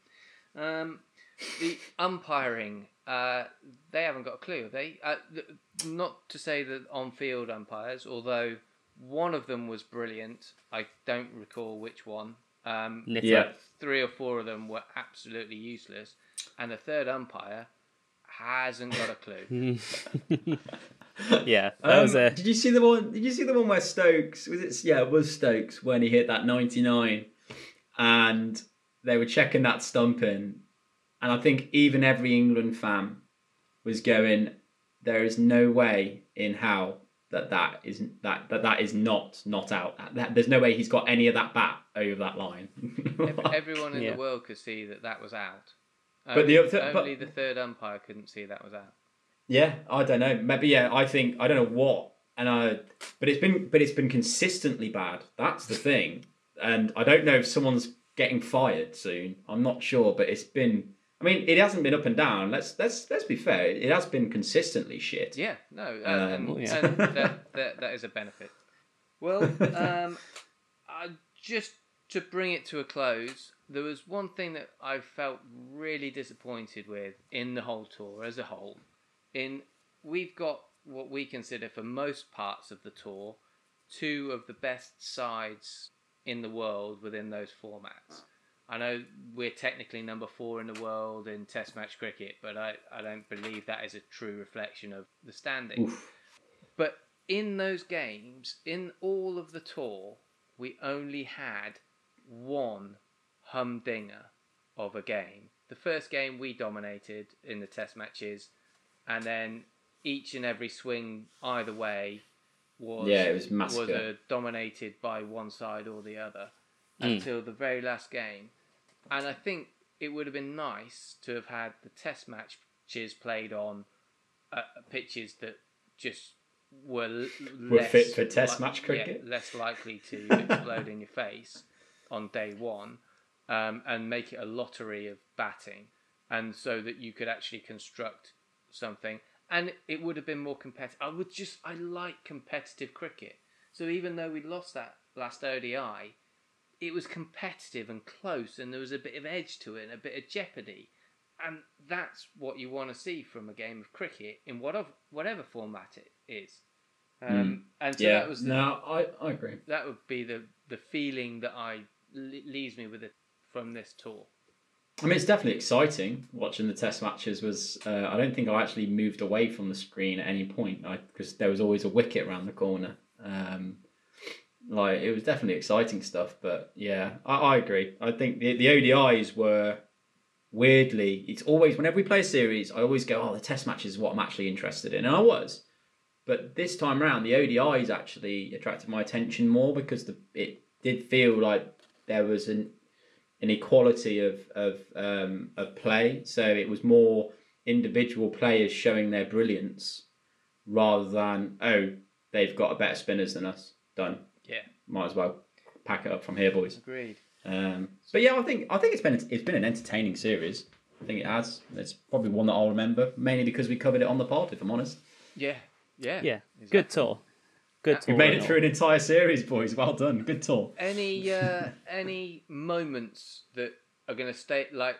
The umpiring. They haven't got a clue, have they? Not to say that on-field umpires, although one of them was brilliant. I don't recall which one. Three or four of them were absolutely useless. And the third umpire hasn't got a clue. Did you see the one where Stokes... it was Stokes when he hit that 99 and they were checking that stump in. And I think even every England fan was going, there is no way in hell that is not out. There's no way he's got any of that bat over that line. Everyone in the world could see that was out. Only the third umpire couldn't see that was out. Yeah, I don't know. I don't know what. But it's been consistently bad. That's the thing. And I don't know if someone's getting fired soon. I'm not sure, but it's been... it hasn't been up and down. Let's be fair. It has been consistently shit. Yeah, no, and that is a benefit. Well, just to bring it to a close, there was one thing that I felt really disappointed with in the whole tour as a whole. We've got what we consider for most parts of the tour two of the best sides in the world within those formats. I know we're technically number 4 in the world in Test match cricket, but I don't believe that is a true reflection of the standing. Oof. But in those games, in all of the tour, we only had one humdinger of a game. The first game we dominated in the Test matches, and then each and every swing either way was dominated by one side or the other until the very last game. And I think it would have been nice to have had the Test matches played on pitches that just were fit for Test match cricket, less likely to explode in your face on day one, and make it a lottery of batting, and so that you could actually construct something. And it would have been more competitive. I like competitive cricket. So even though we lost that last ODI, it was competitive and close, and there was a bit of edge to it and a bit of jeopardy. And that's what you want to see from a game of cricket in whatever format it is. That was... I agree. That would be the feeling that leaves me with from this tour. It's definitely exciting watching the Test matches. I don't think I actually moved away from the screen at any point because there was always a wicket around the corner. It was definitely exciting stuff. But yeah, I agree. I think the ODIs were weirdly... It's always, whenever we play a series, I always go, the Test match is what I'm actually interested in. And I was. But this time around, the ODIs actually attracted my attention more because it did feel like there was an equality of play, so it was more individual players showing their brilliance rather than they've got a better spinners than us. Done. Yeah, might as well pack it up from here, boys. Agreed. But yeah, I think it's been an entertaining series. I think it has. It's probably one that I'll remember mainly because we covered it on the pod. If I'm honest. Yeah. Exactly. Good tour. We made it through an entire series, boys. Well done. Good tour. Any moments that are going to stay, like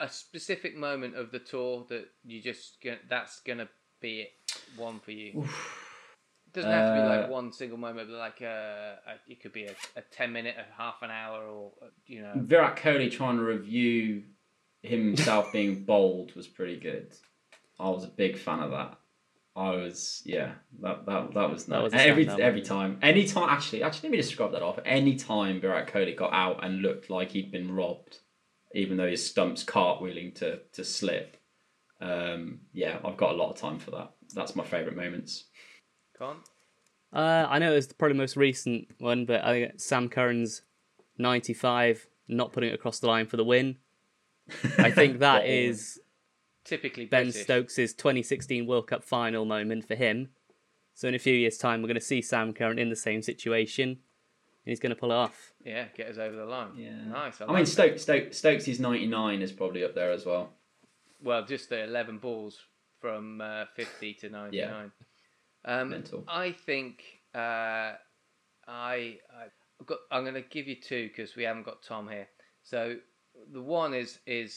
a specific moment of the tour that you just that's going to be it, one for you? Oof. It doesn't have to be like one single moment, but like it could be a 10 minute, a half an hour, or Virat Kohli trying to review himself being bold was pretty good. I was a big fan of that. That was nice. Every time, let me just scrub that off. Any time Virat Kohli got out and looked like he'd been robbed, even though his stump's cartwheeling to slip. I've got a lot of time for that. That's my favourite moments. Con? I know it was probably the most recent one, but I think Sam Curran's 95 not putting it across the line for the win. I think that is typically Ben Stokes' 2016 World Cup final moment for him. So in a few years' time, we're going to see Sam Curran in the same situation, and he's going to pull it off. Yeah, get us over the line. Yeah, nice. I mean, Stokes' 99 is probably up there as well. Well, just the 11 balls from 50 to 99. Yeah. Mental. I think I'm going to give you two because we haven't got Tom here. So the one is the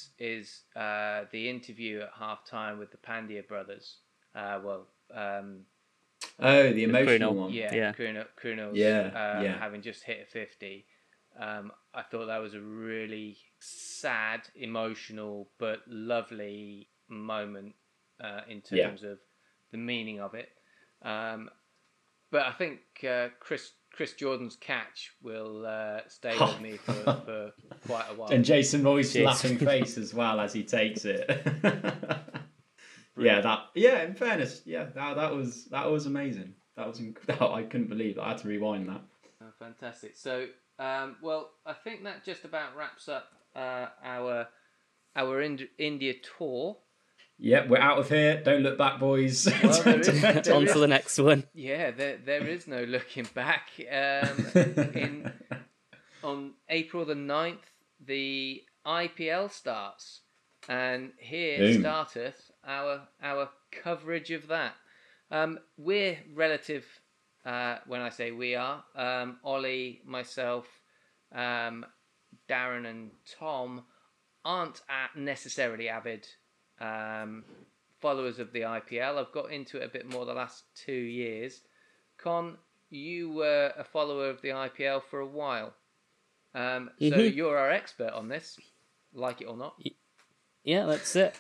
interview at half time with the Pandya brothers. The emotional one. Yeah. Krunal's having just hit a 50. I thought that was a really sad, emotional, but lovely moment in terms of the meaning of it. But I think Chris Jordan's catch will stay with me for quite a while. And Jason Roy's laughing face as well as he takes it. In fairness, that was amazing. I couldn't believe it. I had to rewind that. Oh, fantastic. So, I think that just about wraps up our India tour. Yep, we're out of here. Don't look back, boys. Well, on to the next one. Yeah, there is no looking back. On April the 9th, the IPL starts. And here starteth our coverage of that. We're relative, when I say we are, Ollie, myself, Darren and Tom aren't necessarily avid followers of the IPL. I've got into it a bit more the last 2 years. Con, you were a follower of the IPL for a while. So you're our expert on this, like it or not. Yeah, that's it.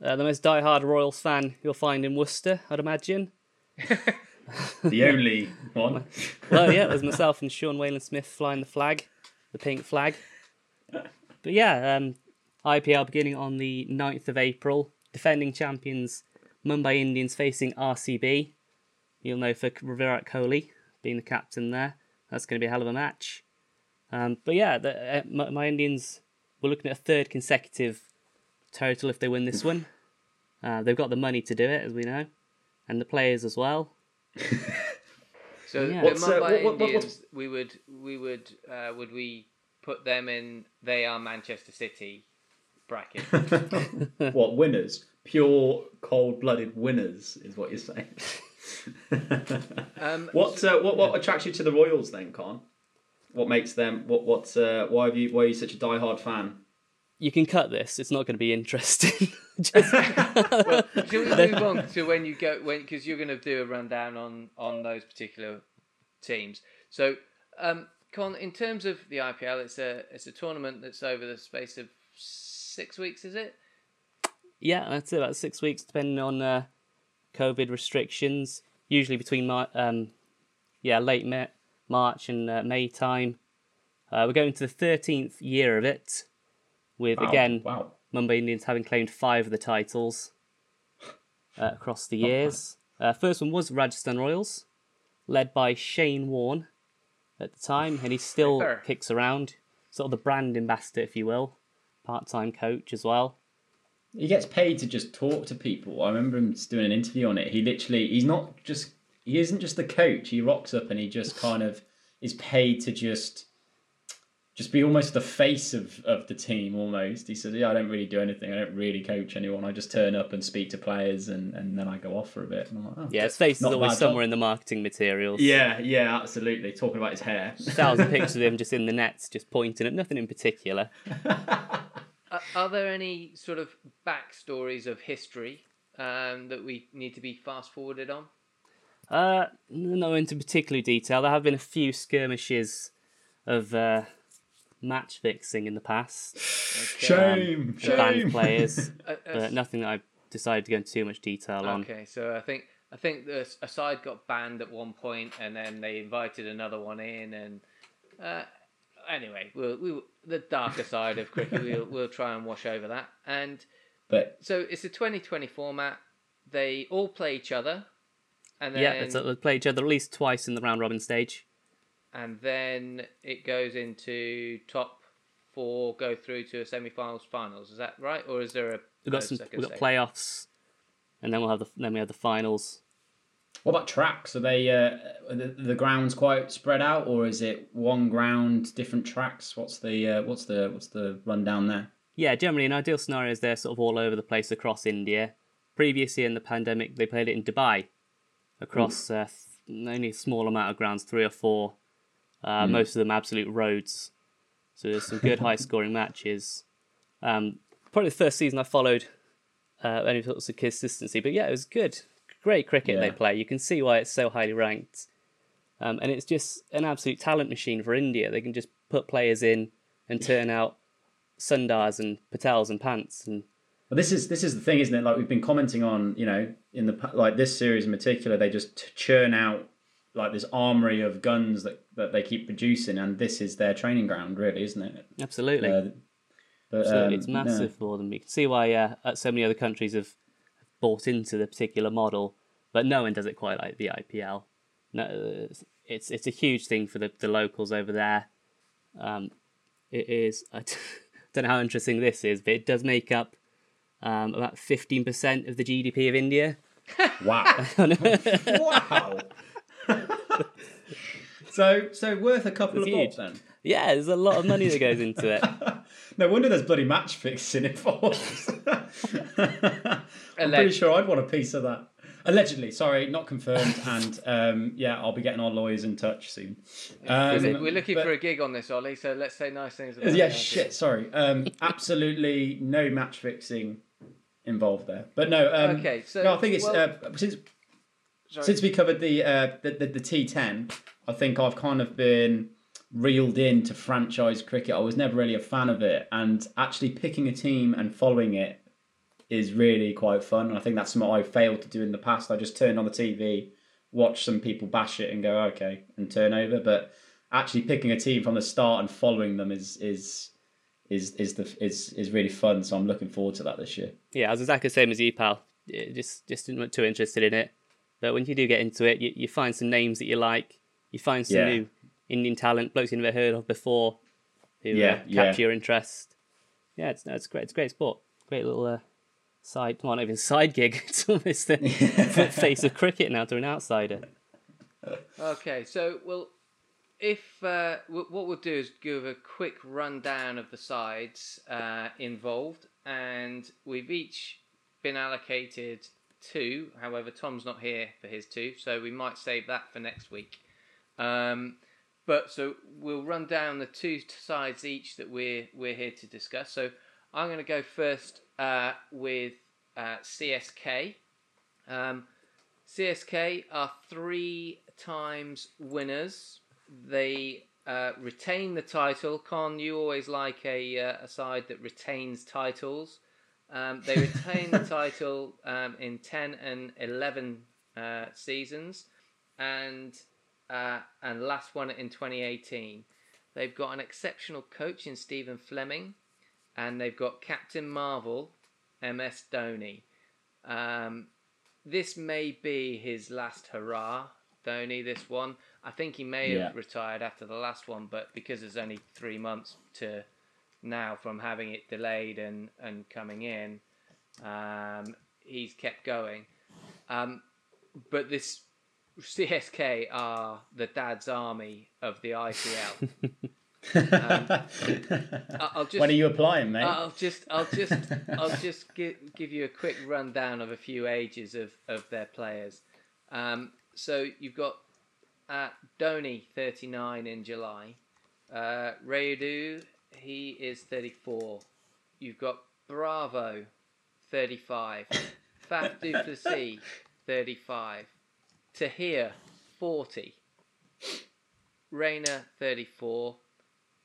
The most diehard Royals fan you'll find in Worcester, I'd imagine. The only one. Well, yeah, it was myself and Sean Wayland-Smith flying the flag, the pink flag. But yeah, IPL beginning on the 9th of April. Defending champions Mumbai Indians facing RCB. You'll know for Virat Kohli being the captain there. That's going to be a hell of a match. My Indians were looking at a third consecutive total if they win this one. They've got the money to do it, as we know. And the players as well. So yeah. Would we put them in they are Manchester City bracket? What, winners? Pure cold-blooded winners is what you're saying. What attracts you to the Royals then, Con? What makes them? Why are you such a diehard fan? You can cut this. It's not going to be interesting. Shall we move on to when you go? Because you're going to do a rundown on those particular teams. So, Con, in terms of the IPL, it's a tournament that's over the space of 6 weeks, is it? Yeah, that's it. About 6 weeks, depending on COVID restrictions. Usually between late March and May time. We're going to the 13th year of it. With, Mumbai Indians having claimed 5 of the titles across the years. First one was Rajasthan Royals, led by Shane Warne at the time, and he still kicks around. Sort of the brand ambassador, if you will. Part-time coach as well. He gets paid to just talk to people. I remember him doing an interview on it. He isn't just the coach. He rocks up and he just kind of is paid to just be almost the face of the team almost. He says, I don't really do anything. I don't really coach anyone. I just turn up and speak to players and then I go off for a bit. I'm like, his face is always somewhere in the marketing materials. Yeah, absolutely. Talking about his hair. 1,000 pictures of him just in the nets, just pointing at nothing in particular. Are there any sort of backstories of history that we need to be fast-forwarded on? No into particular detail. There have been a few skirmishes of match fixing in the past. Shame. Banned players, but nothing that I decided to go into too much detail on. Okay, so I think a side got banned at one point, and then they invited another one in, and anyway, we the darker side of cricket. We'll try and wash over that. And so it's a 2020 format. They all play each other, and then they play each other at least twice in the round robin stage. And then it goes into top four, go through to a semi-finals, finals. Is that right, or is there a? We've got playoffs, and then we have the finals. What about tracks? Are they the grounds quite spread out, or is it one ground, different tracks? What's the rundown there? Yeah, generally, an ideal scenario is they're sort of all over the place across India. Previously, in the pandemic, they played it in Dubai, across only a small amount of grounds, 3 or 4. Most of them absolute roads. So there's some good high-scoring matches. Probably the first season I followed any sorts of consistency. But yeah, it was good. Great cricket they play. You can see why it's so highly ranked. And it's just an absolute talent machine for India. They can just put players in and turn out Sundars and Patels and Pants. And well, this is the thing, isn't it? Like we've been commenting on, you know, in the like this series in particular, they just churn out like this armory of guns that they keep producing, and this is their training ground, really, isn't it? Absolutely. It's massive for them. You can see why so many other countries have bought into the particular model, but no one does it quite like the IPL. No, it's a huge thing for the locals over there. It is. I don't know how interesting this is, but it does make up about 15% of the GDP of India. Wow! Wow! so worth a couple of bob then. Yeah, there's a lot of money that goes into it. No wonder there's bloody match fixing involved. I'm pretty sure I'd want a piece of that. Allegedly, sorry, not confirmed. And I'll be getting our lawyers in touch soon. We're looking for a gig on this, Ollie, so let's say nice things about absolutely no match fixing involved there. But no, I think it's since we covered the T10, I think I've kind of been reeled into franchise cricket. I was never really a fan of it, and actually picking a team and following it is really quite fun. And I think that's something I failed to do in the past. I just turned on the TV, watched some people bash it and go, okay, and turn over. But actually picking a team from the start and following them is really fun. So I'm looking forward to that this year. Yeah, I was exactly the same as you, pal. Just didn't look too interested in it. But when you do get into it, you find some names that you like. You find some new Indian talent, blokes you've never heard of before, who capture your interest. Yeah, it's great. It's a great sport. Great little not even side gig. It's almost the face of cricket now to an outsider. Okay, so well, if what we'll do is give a quick rundown of the sides involved, and we've each been allocated 2. However, Tom's not here for his 2, so we might save that for next week. But so we'll run down the 2 sides each that we're here to discuss. So I'm going to go first with CSK. CSK are 3 times winners. They retain the title. Con, you always like a side that retains titles. They retain the title in 10 and 11 seasons, and last won it in 2018. They've got an exceptional coach in Stephen Fleming, and they've got Captain Marvel, MS Dhoni. This may be his last hurrah, Dhoni, this one. I think he may have retired after the last one, but because there's only 3 months to now from having it delayed and coming in, he's kept going. But this CSK are the dad's army of the IPL. I'll just, when are you applying, mate? I'll just give you a quick rundown of a few ages of their players. So you've got Dhoni, 39 in July. Rayudu, he is 34. You've got Bravo, 35. Faf du Plessis, 35. Tahir, 40. Rayner, 34.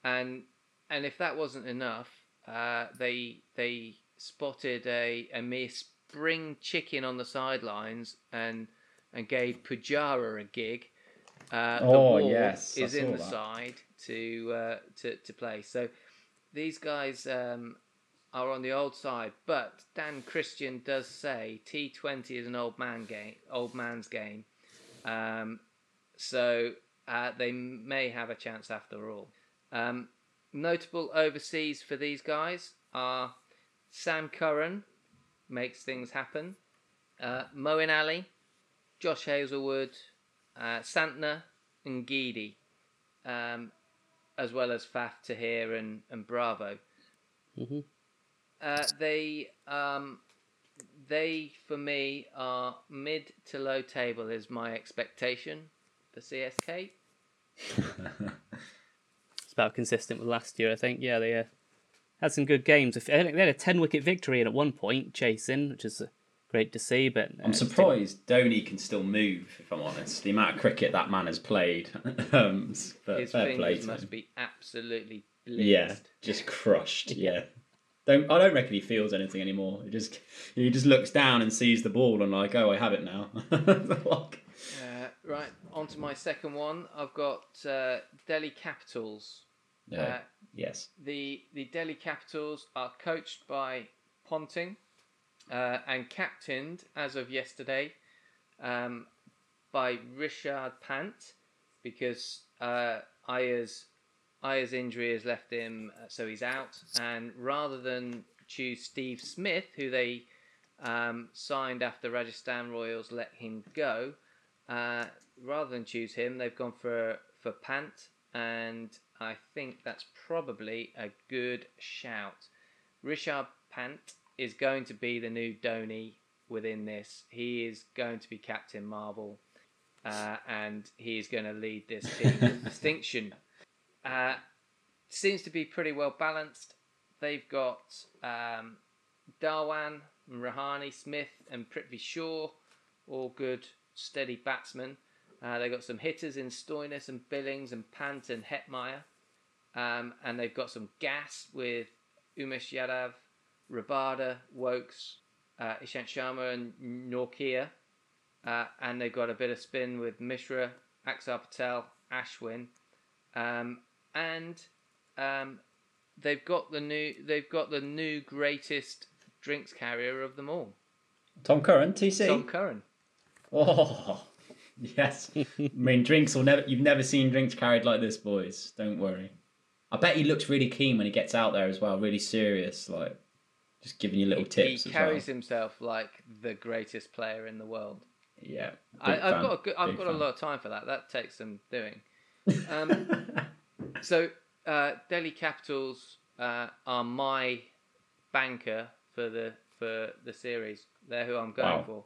And And if that wasn't enough, they spotted a mere spring chicken on the sidelines and gave Pujara a gig. Is in the side to play. So these guys are on the old side, but Dan Christian does say T20 is an old man's game. So they may have a chance after all. Notable overseas for these guys are Sam Curran, makes things happen, Moeen Ali, Josh Hazlewood, Santner and Gidi, as well as Faf, Tahir and Bravo. Mm-hmm. They for me are mid to low table is my expectation for CSK. It's about consistent with last year, I think. Yeah, they had some good games. I think they had a 10-wicket victory at one point, chasing, which is great to see, but I'm surprised Dhoni can still move, if I'm honest. The amount of cricket that man has played. But his fingers must be absolutely blitzed. Yeah, just crushed. Yeah. I don't reckon he feels anything anymore. He just looks down and sees the ball and like, oh, I have it now. Right, on to my second one. I've got Delhi Capitals. Yes. The Delhi Capitals are coached by Ponting. And captained, as of yesterday, by Rishabh Pant, because Iyer's injury has left him, so he's out. And rather than choose Steve Smith, who they signed after Rajasthan Royals let him go, rather than choose him, they've gone for Pant, and I think that's probably a good shout. Rishabh Pant is going to be the new Dhoni within this. He is going to be Captain Marvel, and he is going to lead this team with distinction. Seems to be pretty well balanced. They've got Dhawan, Rahane, Smith, and Prithvi Shaw, all good, steady batsmen. They've got some hitters in Stoinis and Billings and Pant and Hetmeyer. And they've got some gas with Umesh Yadav, Rabada, Wokes, Ishant Sharma and Norkia. And they've got a bit of spin with Mishra, Akshar Patel, Ashwin. They've got the new greatest drinks carrier of them all. Tom Curran, TC. Tom Curran. Oh, yes. I mean, you've never seen drinks carried like this, boys. Don't worry. I bet he looks really keen when he gets out there as well, really serious, like. Just giving you little tips. He carries himself like the greatest player in the world. Yeah, I've got a lot of time for that. That takes some doing. So Delhi Capitals are my banker for the series. They're who I'm going for.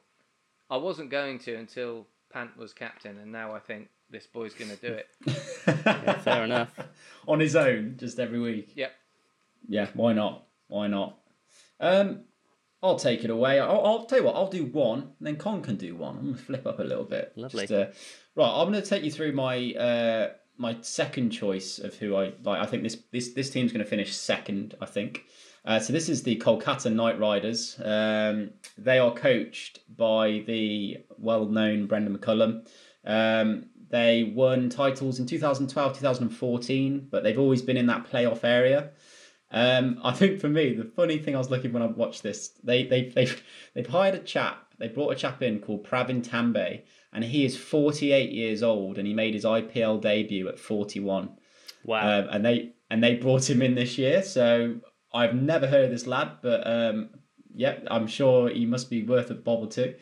I wasn't going to until Pant was captain, and now I think this boy's going to do it. Yeah, fair enough. On his own, just every week. Yep. Yeah. Why not? I'll take it away. I'll tell you what, I'll do one, and then Con can do one. I'm going to flip up a little bit. Lovely. Right, I'm going to take you through my my second choice of who I like. I think this team's going to finish second, I think. So this is the Kolkata Knight Riders. They are coached by the well-known Brendan McCullum. They won titles in 2012, 2014, but they've always been in that playoff area. I think for me, the funny thing I was looking when I watched this, they've hired a chap. They brought a chap in called Pravin Tambe, and he is 48 years old, and he made his IPL debut at 41. Wow! And they brought him in this year, so I've never heard of this lad, but I'm sure he must be worth a bob or two.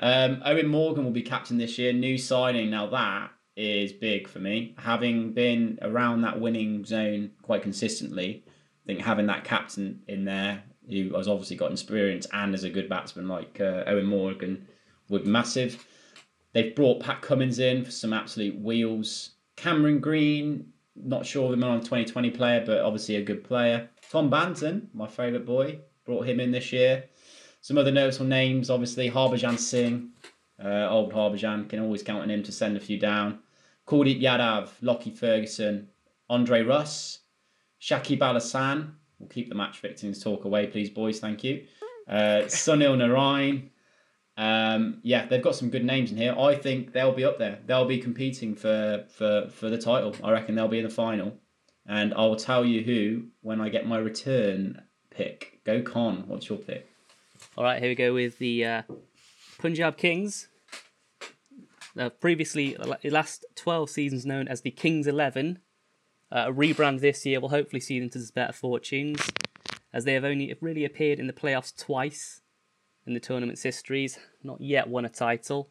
Eoin Morgan will be captain this year, new signing. Now that is big for me, having been around that winning zone quite consistently. I think having that captain in there who has obviously got experience and is a good batsman like Eoin Morgan would be massive. They've brought Pat Cummins in for some absolute wheels. Cameron Green, not sure of him on a 2020 player, but obviously a good player. Tom Banton, my favourite boy, brought him in this year. Some other noticeable names, obviously, Harbhajan Singh. Old Harbhajan, can always count on him to send a few down. Kuldeep Yadav, Lockie Ferguson, Andre Russ. Shakib Al Hasan. We'll keep the match victims talk away, please, boys. Thank you. Sunil Narine. Yeah, they've got some good names in here. I think they'll be up there. They'll be competing for the title. I reckon they'll be in the final. And I will tell you who when I get my return pick. Go Con. What's your pick? All right, here we go with the Punjab Kings. Previously, the last 12 seasons known as the Kings 11. A rebrand this year will hopefully see them to better fortunes, as they have only really appeared in the playoffs twice in the tournament's histories, not yet won a title.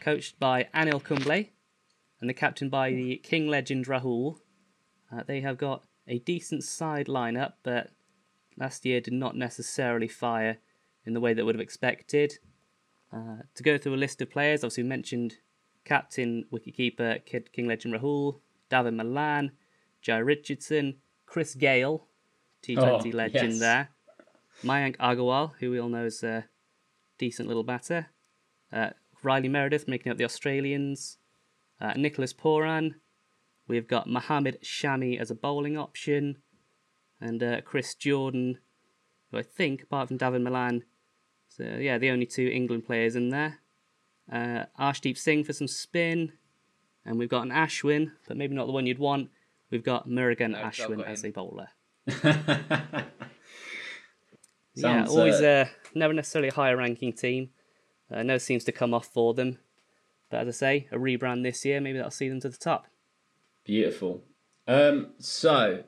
Coached by Anil Kumble and the captain by the King legend Rahul. They have got a decent side lineup, but last year did not necessarily fire in the way that would have expected. To go through a list of players, obviously we mentioned captain, wicketkeeper, King legend Rahul, Davin Milan, Jai Richardson, Chris Gayle, T20 legend there. Mayank Agarwal, who we all know is a decent little batter. Riley Meredith making up the Australians. Nicholas Poran. We've got Mohammad Shami as a bowling option. And Chris Jordan, who I think, apart from Davin Milan, so yeah, the only two England players in there. Arshdeep Singh for some spin. And we've got an Ashwin, but maybe not the one you'd want. We've got Murugan Ashwin as a bowler. Yeah, always never necessarily a higher ranking team. No seems to come off for them. But as I say, a rebrand this year, maybe that'll see them to the top. Beautiful. So,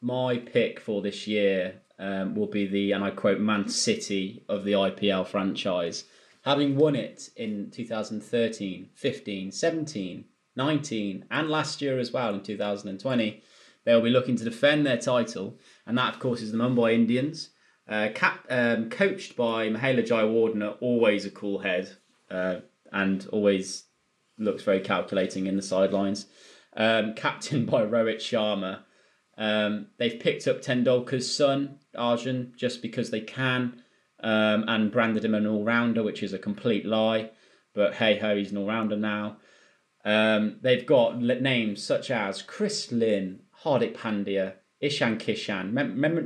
my pick for this year will be the, and I quote, Man City of the IPL franchise. Having won it in 2013, 15, 17, 19, and last year as well in 2020, they'll be looking to defend their title. And that, of course, is the Mumbai Indians. Coached by Mahela Jayawardena, always a cool head and always looks very calculating in the sidelines. Captained by Rohit Sharma. They've picked up Tendulkar's son, Arjun, just because they can, and branded him an all-rounder, which is a complete lie. But hey-ho, he's an all-rounder now. They've got names such as Chris Lynn, Hardik Pandya, Ishan Kishan.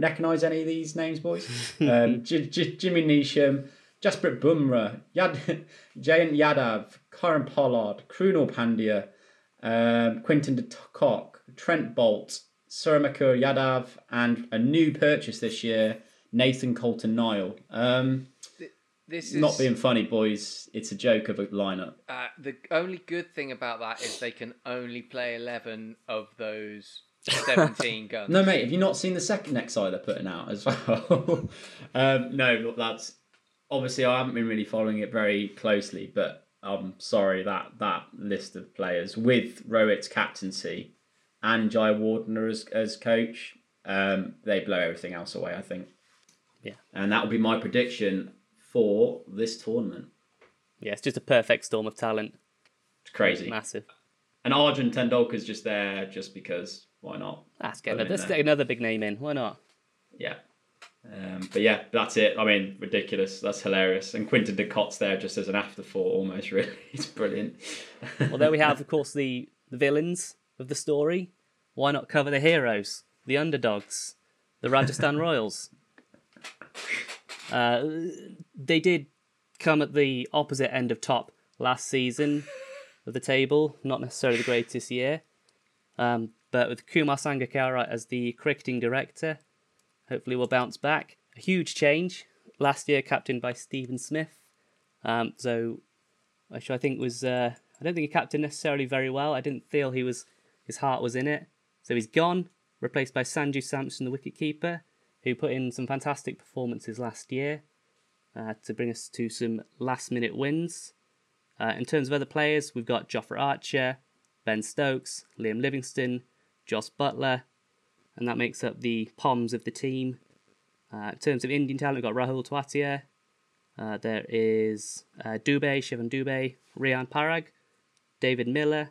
Recognise any of these names, boys? Jimmy Neesham, Jasprit Bumrah, Jayant Yadav, Karan Pollard, Krunal Pandya, Quinton de Kock, Trent Bolt, Suramakur Yadav, and a new purchase this year, Nathan Coulter-Nile. This is not being funny, boys. It's a joke of a lineup. The only good thing about that is they can only play 11 of those 17 guns. No, mate, have you not seen the second XI they're putting out as well? No, look, that's obviously I haven't been really following it very closely, but I'm sorry that list of players with Rohit's captaincy and Jayawardena as coach, they blow everything else away, I think. Yeah, and that will be my prediction for this tournament. Yeah, it's just a perfect storm of talent. It's crazy, it's massive. And Arjun Tendulkar's just there just because, why not? Let's get another big name in. Why not? Yeah. But yeah, that's it. I mean, ridiculous. That's hilarious. And Quinton de Kock's there just as an afterthought almost, really. It's brilliant. Well, there we have, of course, the villains of the story. Why not cover the heroes, the underdogs, the Rajasthan Royals? They did come at the opposite end of top last season of the table, not necessarily the greatest year, but with Kumar Sangakkara as the cricketing director, hopefully we'll bounce back. A huge change last year, captained by Stephen Smith, so which I think was I don't think he captained necessarily very well. I didn't feel his heart was in it, so he's gone, replaced by Sanju Samson, the wicketkeeper, who put in some fantastic performances last year to bring us to some last minute wins. In terms of other players, we've got Jofra Archer, Ben Stokes, Liam Livingstone, Joss Butler, and that makes up the POMs of the team. In terms of Indian talent, we've got Rahul Tuatia, there is Dubey, Shivan Dubey, Riyan Parag, David Miller.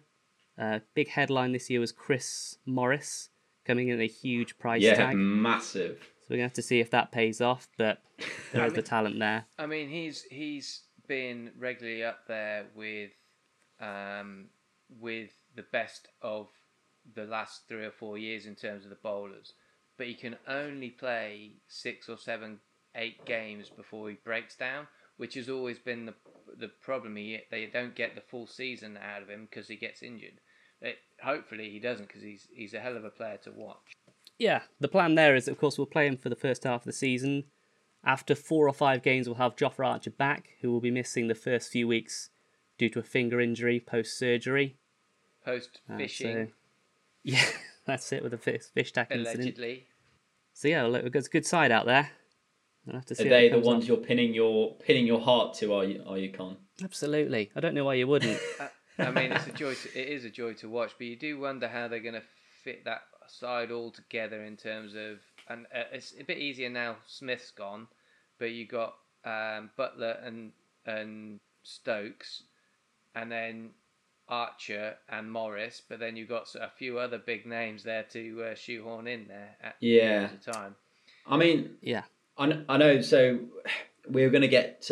Big headline this year was Chris Morris, coming in at a huge price tag. Yeah, massive. So we're going to have to see if that pays off, but there is the talent there. I mean, he's been regularly up there with the best of the last 3 or 4 years in terms of the bowlers, but he can only play 6 or 7, 8 games before he breaks down, which has always been the problem. They don't get the full season out of him because he gets injured. Hopefully he doesn't, because he's a hell of a player to watch. Yeah, the plan there is, of course, we'll play him for the first half of the season. After 4 or 5 games, we'll have Jofra Archer back, who will be missing the first few weeks due to a finger injury post-surgery. Post-fishing. Yeah, that's it, with a fish tack incident. Allegedly. So yeah, look, it's a good side out there. I'll have to see. Are they the ones you're pinning your heart to, are you, Con? Absolutely. I don't know why you wouldn't. I mean, it is a joy to watch, but you do wonder how they're going to fit that side all together in terms of, and it's a bit easier now Smith's gone, but you got Butler and Stokes, and then Archer and Morris, but then you've got a few other big names there to shoehorn in there at the time. I mean, yeah, I know. So we're going to get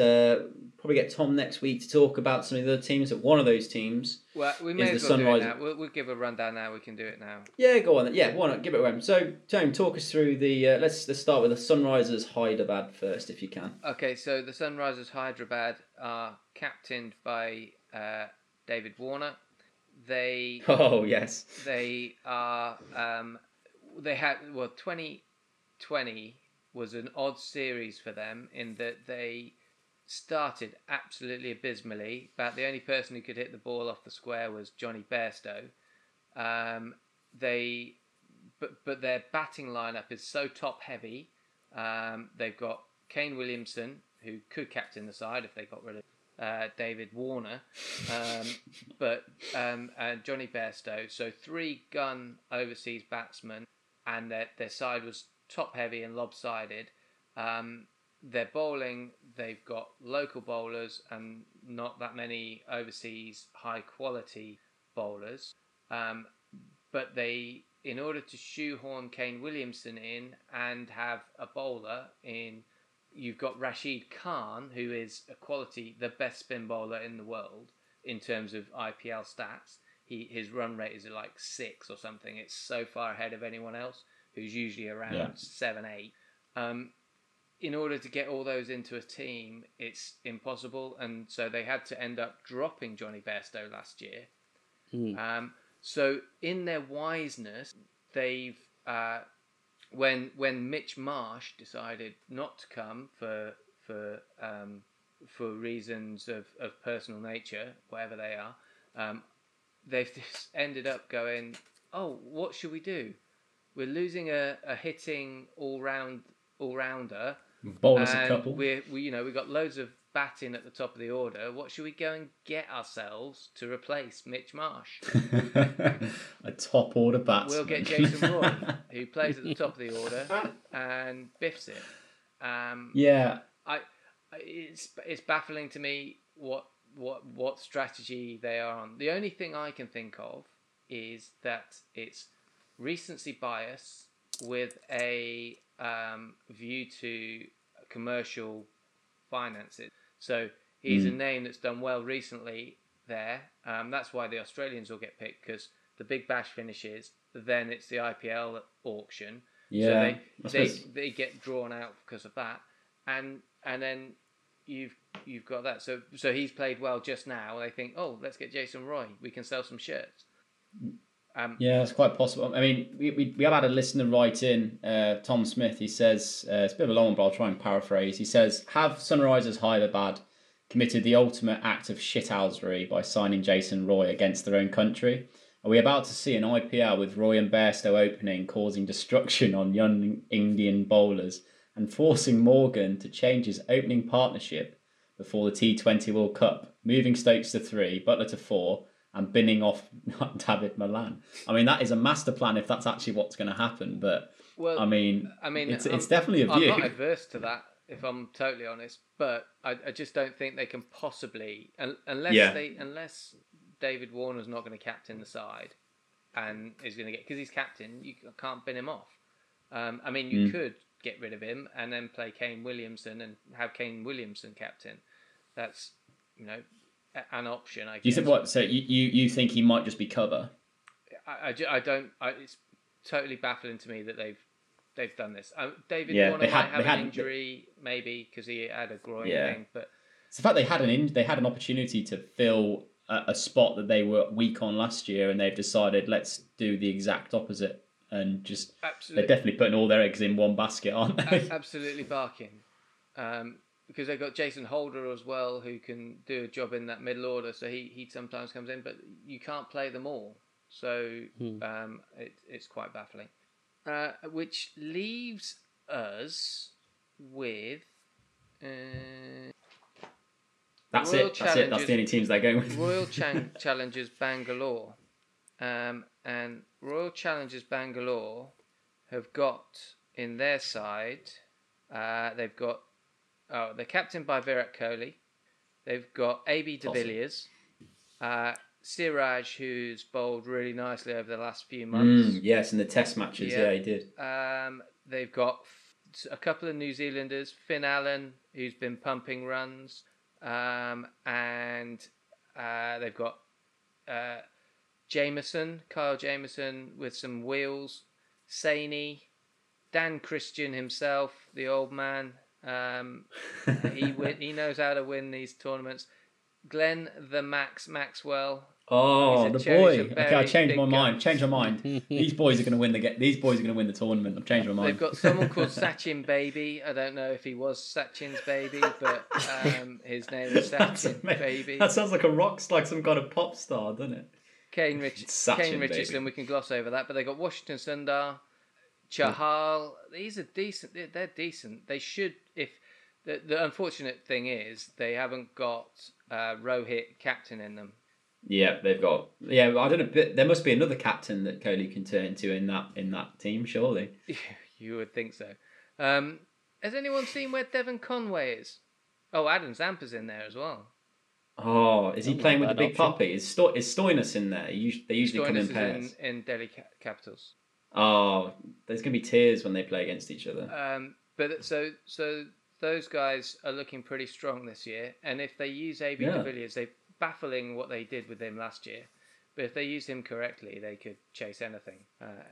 probably get Tom next week to talk about some of the other teams. That one of those teams, well, we may as well do it now. We'll give a rundown now. We can do it now. Yeah, go on. Yeah, why not? Give it a run. So, Tom, talk us through the. Let's start with the Sunrisers Hyderabad first, if you can. Okay, so the Sunrisers Hyderabad are captained by David Warner. They. Oh yes. They are. They had 2020. Was an odd series for them in that they started absolutely abysmally. About the only person who could hit the ball off the square was Johnny Bairstow. But their batting lineup is so top heavy. They've got Kane Williamson, who could captain the side if they got rid of David Warner, and Johnny Bairstow. So 3 gun overseas batsmen, and their side was top heavy and lopsided. They're bowling, they've got local bowlers and not that many overseas high quality bowlers, but they, in order to shoehorn Kane Williamson in and have a bowler in, you've got Rashid Khan, who is the best spin bowler in the world in terms of IPL stats. His run rate is like 6 or something. It's so far ahead of anyone else, who's usually around 7, 8. In order to get all those into a team, it's impossible, and so they had to end up dropping Johnny Bairstow last year. So in their wiseness, they've when Mitch Marsh decided not to come for reasons of personal nature, whatever they are, they've just ended up going, oh, what should we do? We're losing a hitting all rounder. Bowlers a couple. We got loads of batting at the top of the order. What should we go and get ourselves to replace Mitch Marsh? A top order batsman. We'll get Jason Roy, who plays at the top of the order and biffs it. It's baffling to me what strategy they are on. The only thing I can think of is that it's recency bias with a view to commercial finances. So he's a name that's done well recently there. That's why the Australians will get picked, because the Big Bash finishes, then it's the IPL auction. Yeah, so they get drawn out because of that, and then you've got that. So he's played well just now. They think, oh, let's get Jason Roy. We can sell some shirts. Yeah, it's quite possible. I mean, we have had a listener write in, Tom Smith. He says, it's a bit of a long one, but I'll try and paraphrase. He says, have Sunrisers Hyderabad committed the ultimate act of shithousery by signing Jason Roy against their own country? Are we about to see an IPL with Roy and Bairstow opening, causing destruction on young Indian bowlers and forcing Morgan to change his opening partnership before the T20 World Cup, moving Stokes to 3, Butler to 4, and binning off David Milan? I mean, that is a master plan if that's actually what's going to happen. But well, I mean, it's definitely a view. I'm not adverse to that, if I'm totally honest. But I just don't think they can possibly, unless David Warner's not going to captain the side, and is going to get, because he's captain, you can't bin him off. I mean, you could get rid of him and then play Kane Williamson and have Kane Williamson captain. That's an option, I guess. You said what? So you think he might just be cover? It's totally baffling to me that they've done this. David Warner might have an injury, maybe, because he had a groin thing. But it's the fact they had an opportunity to fill a spot that they were weak on last year, and they've decided let's do the exact opposite, and just absolutely. They're definitely putting all their eggs in one basket, aren't they? Absolutely barking. Because they've got Jason Holder as well, who can do a job in that middle order, so he sometimes comes in, but you can't play them all. So it's quite baffling. Which leaves us with... that's it. That's it. That's the only teams they're going with. Royal Challengers Bangalore. And Royal Challengers Bangalore have got in their side, they've got... Oh, they're captained by Virat Kohli. They've got A.B. de Villiers. Siraj, who's bowled really nicely over the last few months. Yes, in the test matches. Yeah, he did. They've got a couple of New Zealanders. Finn Allen, who's been pumping runs. And they've got Kyle Jameson with some wheels. Saini, Dan Christian himself, the old man. He knows how to win these tournaments. Glenn the Max Maxwell. Oh, the boy! Okay, I changed my mind. Change my mind. These boys are going to win These boys are going to win the tournament. I've changed my mind. They've got someone called Sachin Baby. I don't know if he was Sachin's baby, but his name is Sachin Baby. That sounds like a rock, like some kind of pop star, doesn't it? Kane Richardson. Baby. We can gloss over that. But they got Washington Sundar. Chahal, these are decent. They're decent. They should. If the unfortunate thing is they haven't got Rohit captain in them. Yeah, they've got. Yeah, I don't know. But there must be another captain that Kohli can turn to in that team. Surely, you would think so. Has anyone seen where Devon Conway is? Oh, Adam Zampa's in there as well. Oh, is he playing with the big puppy? Is Stoinis in there? They usually come in pairs. Is in Delhi Capitals. Oh, there's going to be tears when they play against each other. But so those guys are looking pretty strong this year. And if they use A.B. de Villiers, they're baffling what they did with him last year. But if they use him correctly, they could chase anything.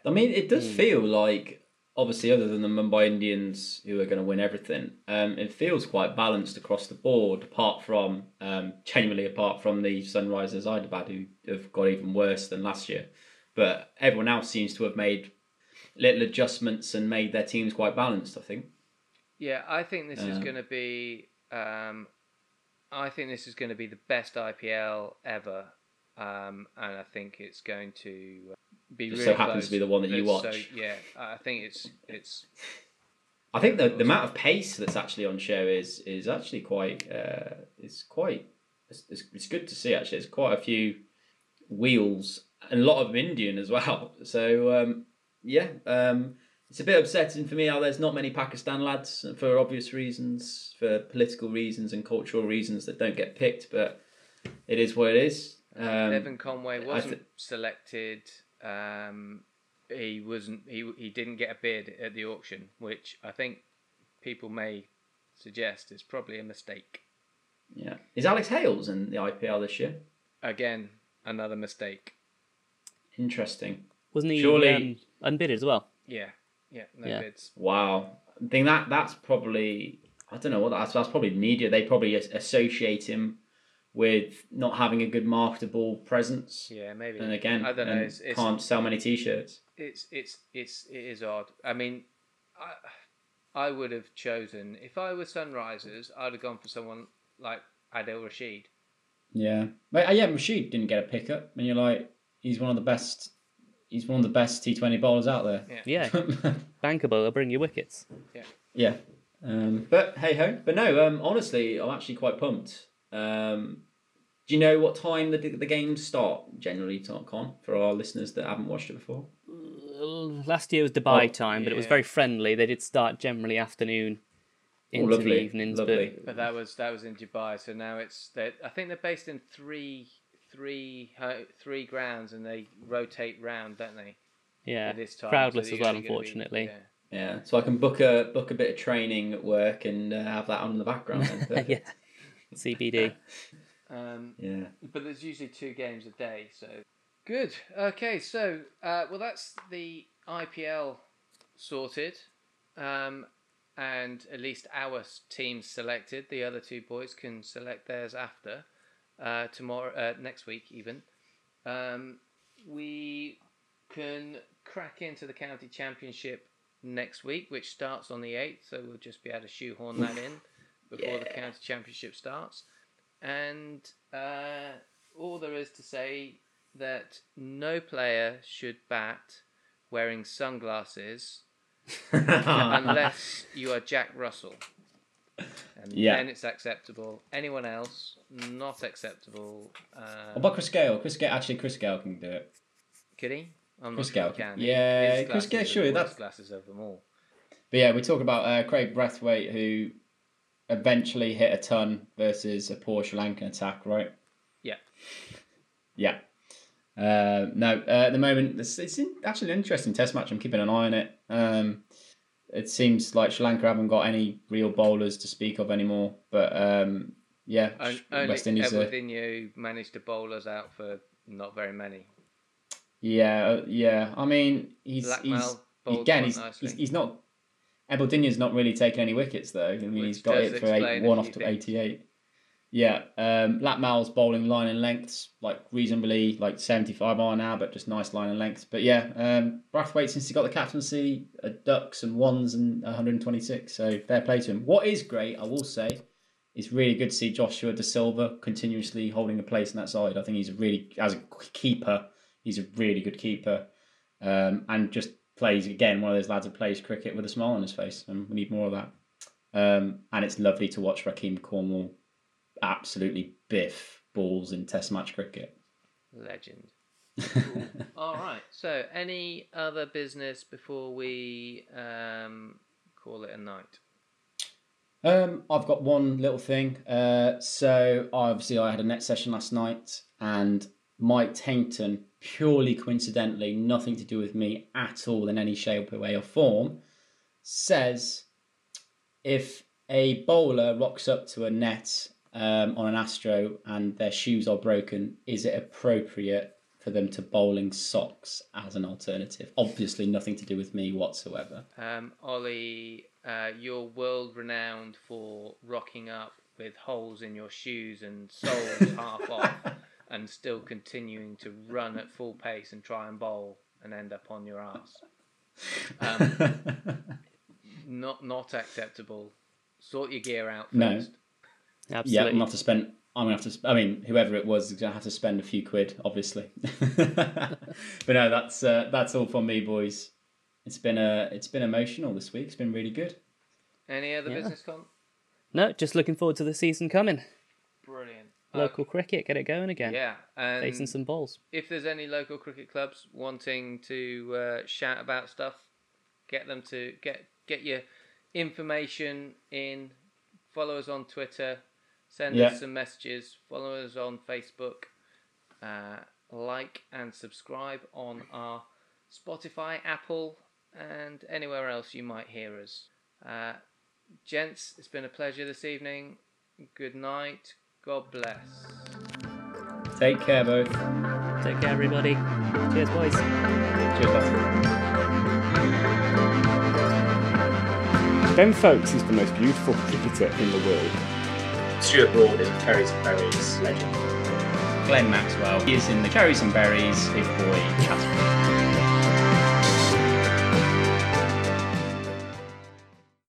I mean, it does feel like, obviously, other than the Mumbai Indians, who are going to win everything, it feels quite balanced across the board, genuinely apart from the Sunrisers Hyderabad, who have got even worse than last year. But everyone else seems to have made little adjustments and made their teams quite balanced, I think. Yeah, I think this is going to be. I think this is going to be the best IPL ever, and I think it's going to be. Just really so happens close. To be the one that you watch. So, yeah, I think it's. I think the amount of pace that's actually on show is actually quite. It's good to see actually. There's quite a few wheels. And a lot of them Indian as well. So, it's a bit upsetting for me how there's not many Pakistan lads for obvious reasons, for political reasons and cultural reasons that don't get picked, but it is what it is. Devon Conway wasn't selected. He wasn't. He didn't get a bid at the auction, which I think people may suggest is probably a mistake. Yeah. Is Alex Hales in the IPL this year? Again, another mistake. Interesting. Wasn't he surely unbid as well? Yeah, no bids. Wow, I think that's probably that's probably media. They probably associate him with not having a good marketable presence. Yeah, maybe. And again, I don't know. It's can't sell many T-shirts. It is odd. I mean, I would have chosen if I was Sunrisers. I'd have gone for someone like Adil Rashid. Yeah, but Rashid didn't get a pickup, and you're like. He's one of the best T20 bowlers out there. Yeah. Bankable, will bring you wickets. Yeah. But hey ho. But no. Honestly, I'm actually quite pumped. Do you know what time the games start? Generally, Con, for our listeners that haven't watched it before. Last year was Dubai time, but it was very friendly. They did start generally afternoon into the evenings. Lovely. But that was in Dubai. So now I think they're based in three grounds, and they rotate round, don't they? Yeah, this time. Crowdless as well, unfortunately. Yeah, so I can book a bit of training at work and have that on in the background. Then, yeah, CBD. But there's usually two games a day, so Good. Okay, so well, that's the IPL sorted, and at least our team's selected. The other two boys can select theirs after tomorrow, next week even. We can crack into the county championship next week, which starts on the 8th, so we'll just be able to shoehorn that in before the county championship starts. And all there is to say that no player should bat wearing sunglasses unless you are Jack Russell. And then it's acceptable. Anyone else, not acceptable. What about Chris Gayle? Chris Gayle can do it. Could he? I'm not sure he can. Yeah, Chris Gayle, surely that's glasses of them all. But yeah, we talk about Craig Brathwaite, who eventually hit a ton versus a poor Sri Lankan attack, right? Yeah. Yeah. At the moment, it's actually an interesting test match. I'm keeping an eye on it. It seems like Sri Lanka haven't got any real bowlers to speak of anymore. But, West Indies... Only Edwardinho managed to bowl us out for not very many. Yeah. I mean, he's not... Ebaldinho's not really taken any wickets, though. I mean, he's got it for 8-1 off to 88. Yeah, Latmal's bowling line and lengths, reasonably, 75 on now, but just nice line and length. But yeah, Brathwaite, since he got the captaincy, ducks and ones and 126, so fair play to him. What is great, I will say, it's really good to see Joshua De Silva continuously holding a place on that side. I think he's a really good keeper, and just plays, again, one of those lads that plays cricket with a smile on his face, and we need more of that. And it's lovely to watch Rakeem Cornwall absolutely biff balls in test match cricket. Legend. Cool. All right, so any other business before we call it a night? I've got one little thing. Obviously I had a net session last night, and Mike Tainton, purely coincidentally, nothing to do with me at all in any shape, way or form, says if a bowler rocks up to a net on an Astro and their shoes are broken, is it appropriate for them to bowl in socks as an alternative? Obviously nothing to do with me whatsoever. Ollie, you're world renowned for rocking up with holes in your shoes and soles half off and still continuing to run at full pace and try and bowl and end up on your arse. Not acceptable. Sort your gear out first. No. Absolutely. Yeah, whoever it was is going to have to spend a few quid, obviously. But no, that's all from me, boys. It's been emotional this week. It's been really good. Any other business, Tom? No, just looking forward to the season coming. Brilliant. Local cricket, get it going again. Yeah. And facing some balls. If there's any local cricket clubs wanting to shout about stuff, get them to get your information in. Follow us on Twitter. Send us some messages. Follow us on Facebook. Like and subscribe on our Spotify, Apple, and anywhere else you might hear us. Gents, it's been a pleasure this evening. Good night. God bless. Take care, both. Take care, everybody. Cheers, boys. Cheers. Ben Stokes is the most beautiful cricketer in the world. Stuart Broad is Cherries and Berries legend. Glenn Maxwell is in the Cherries and Berries big boy category.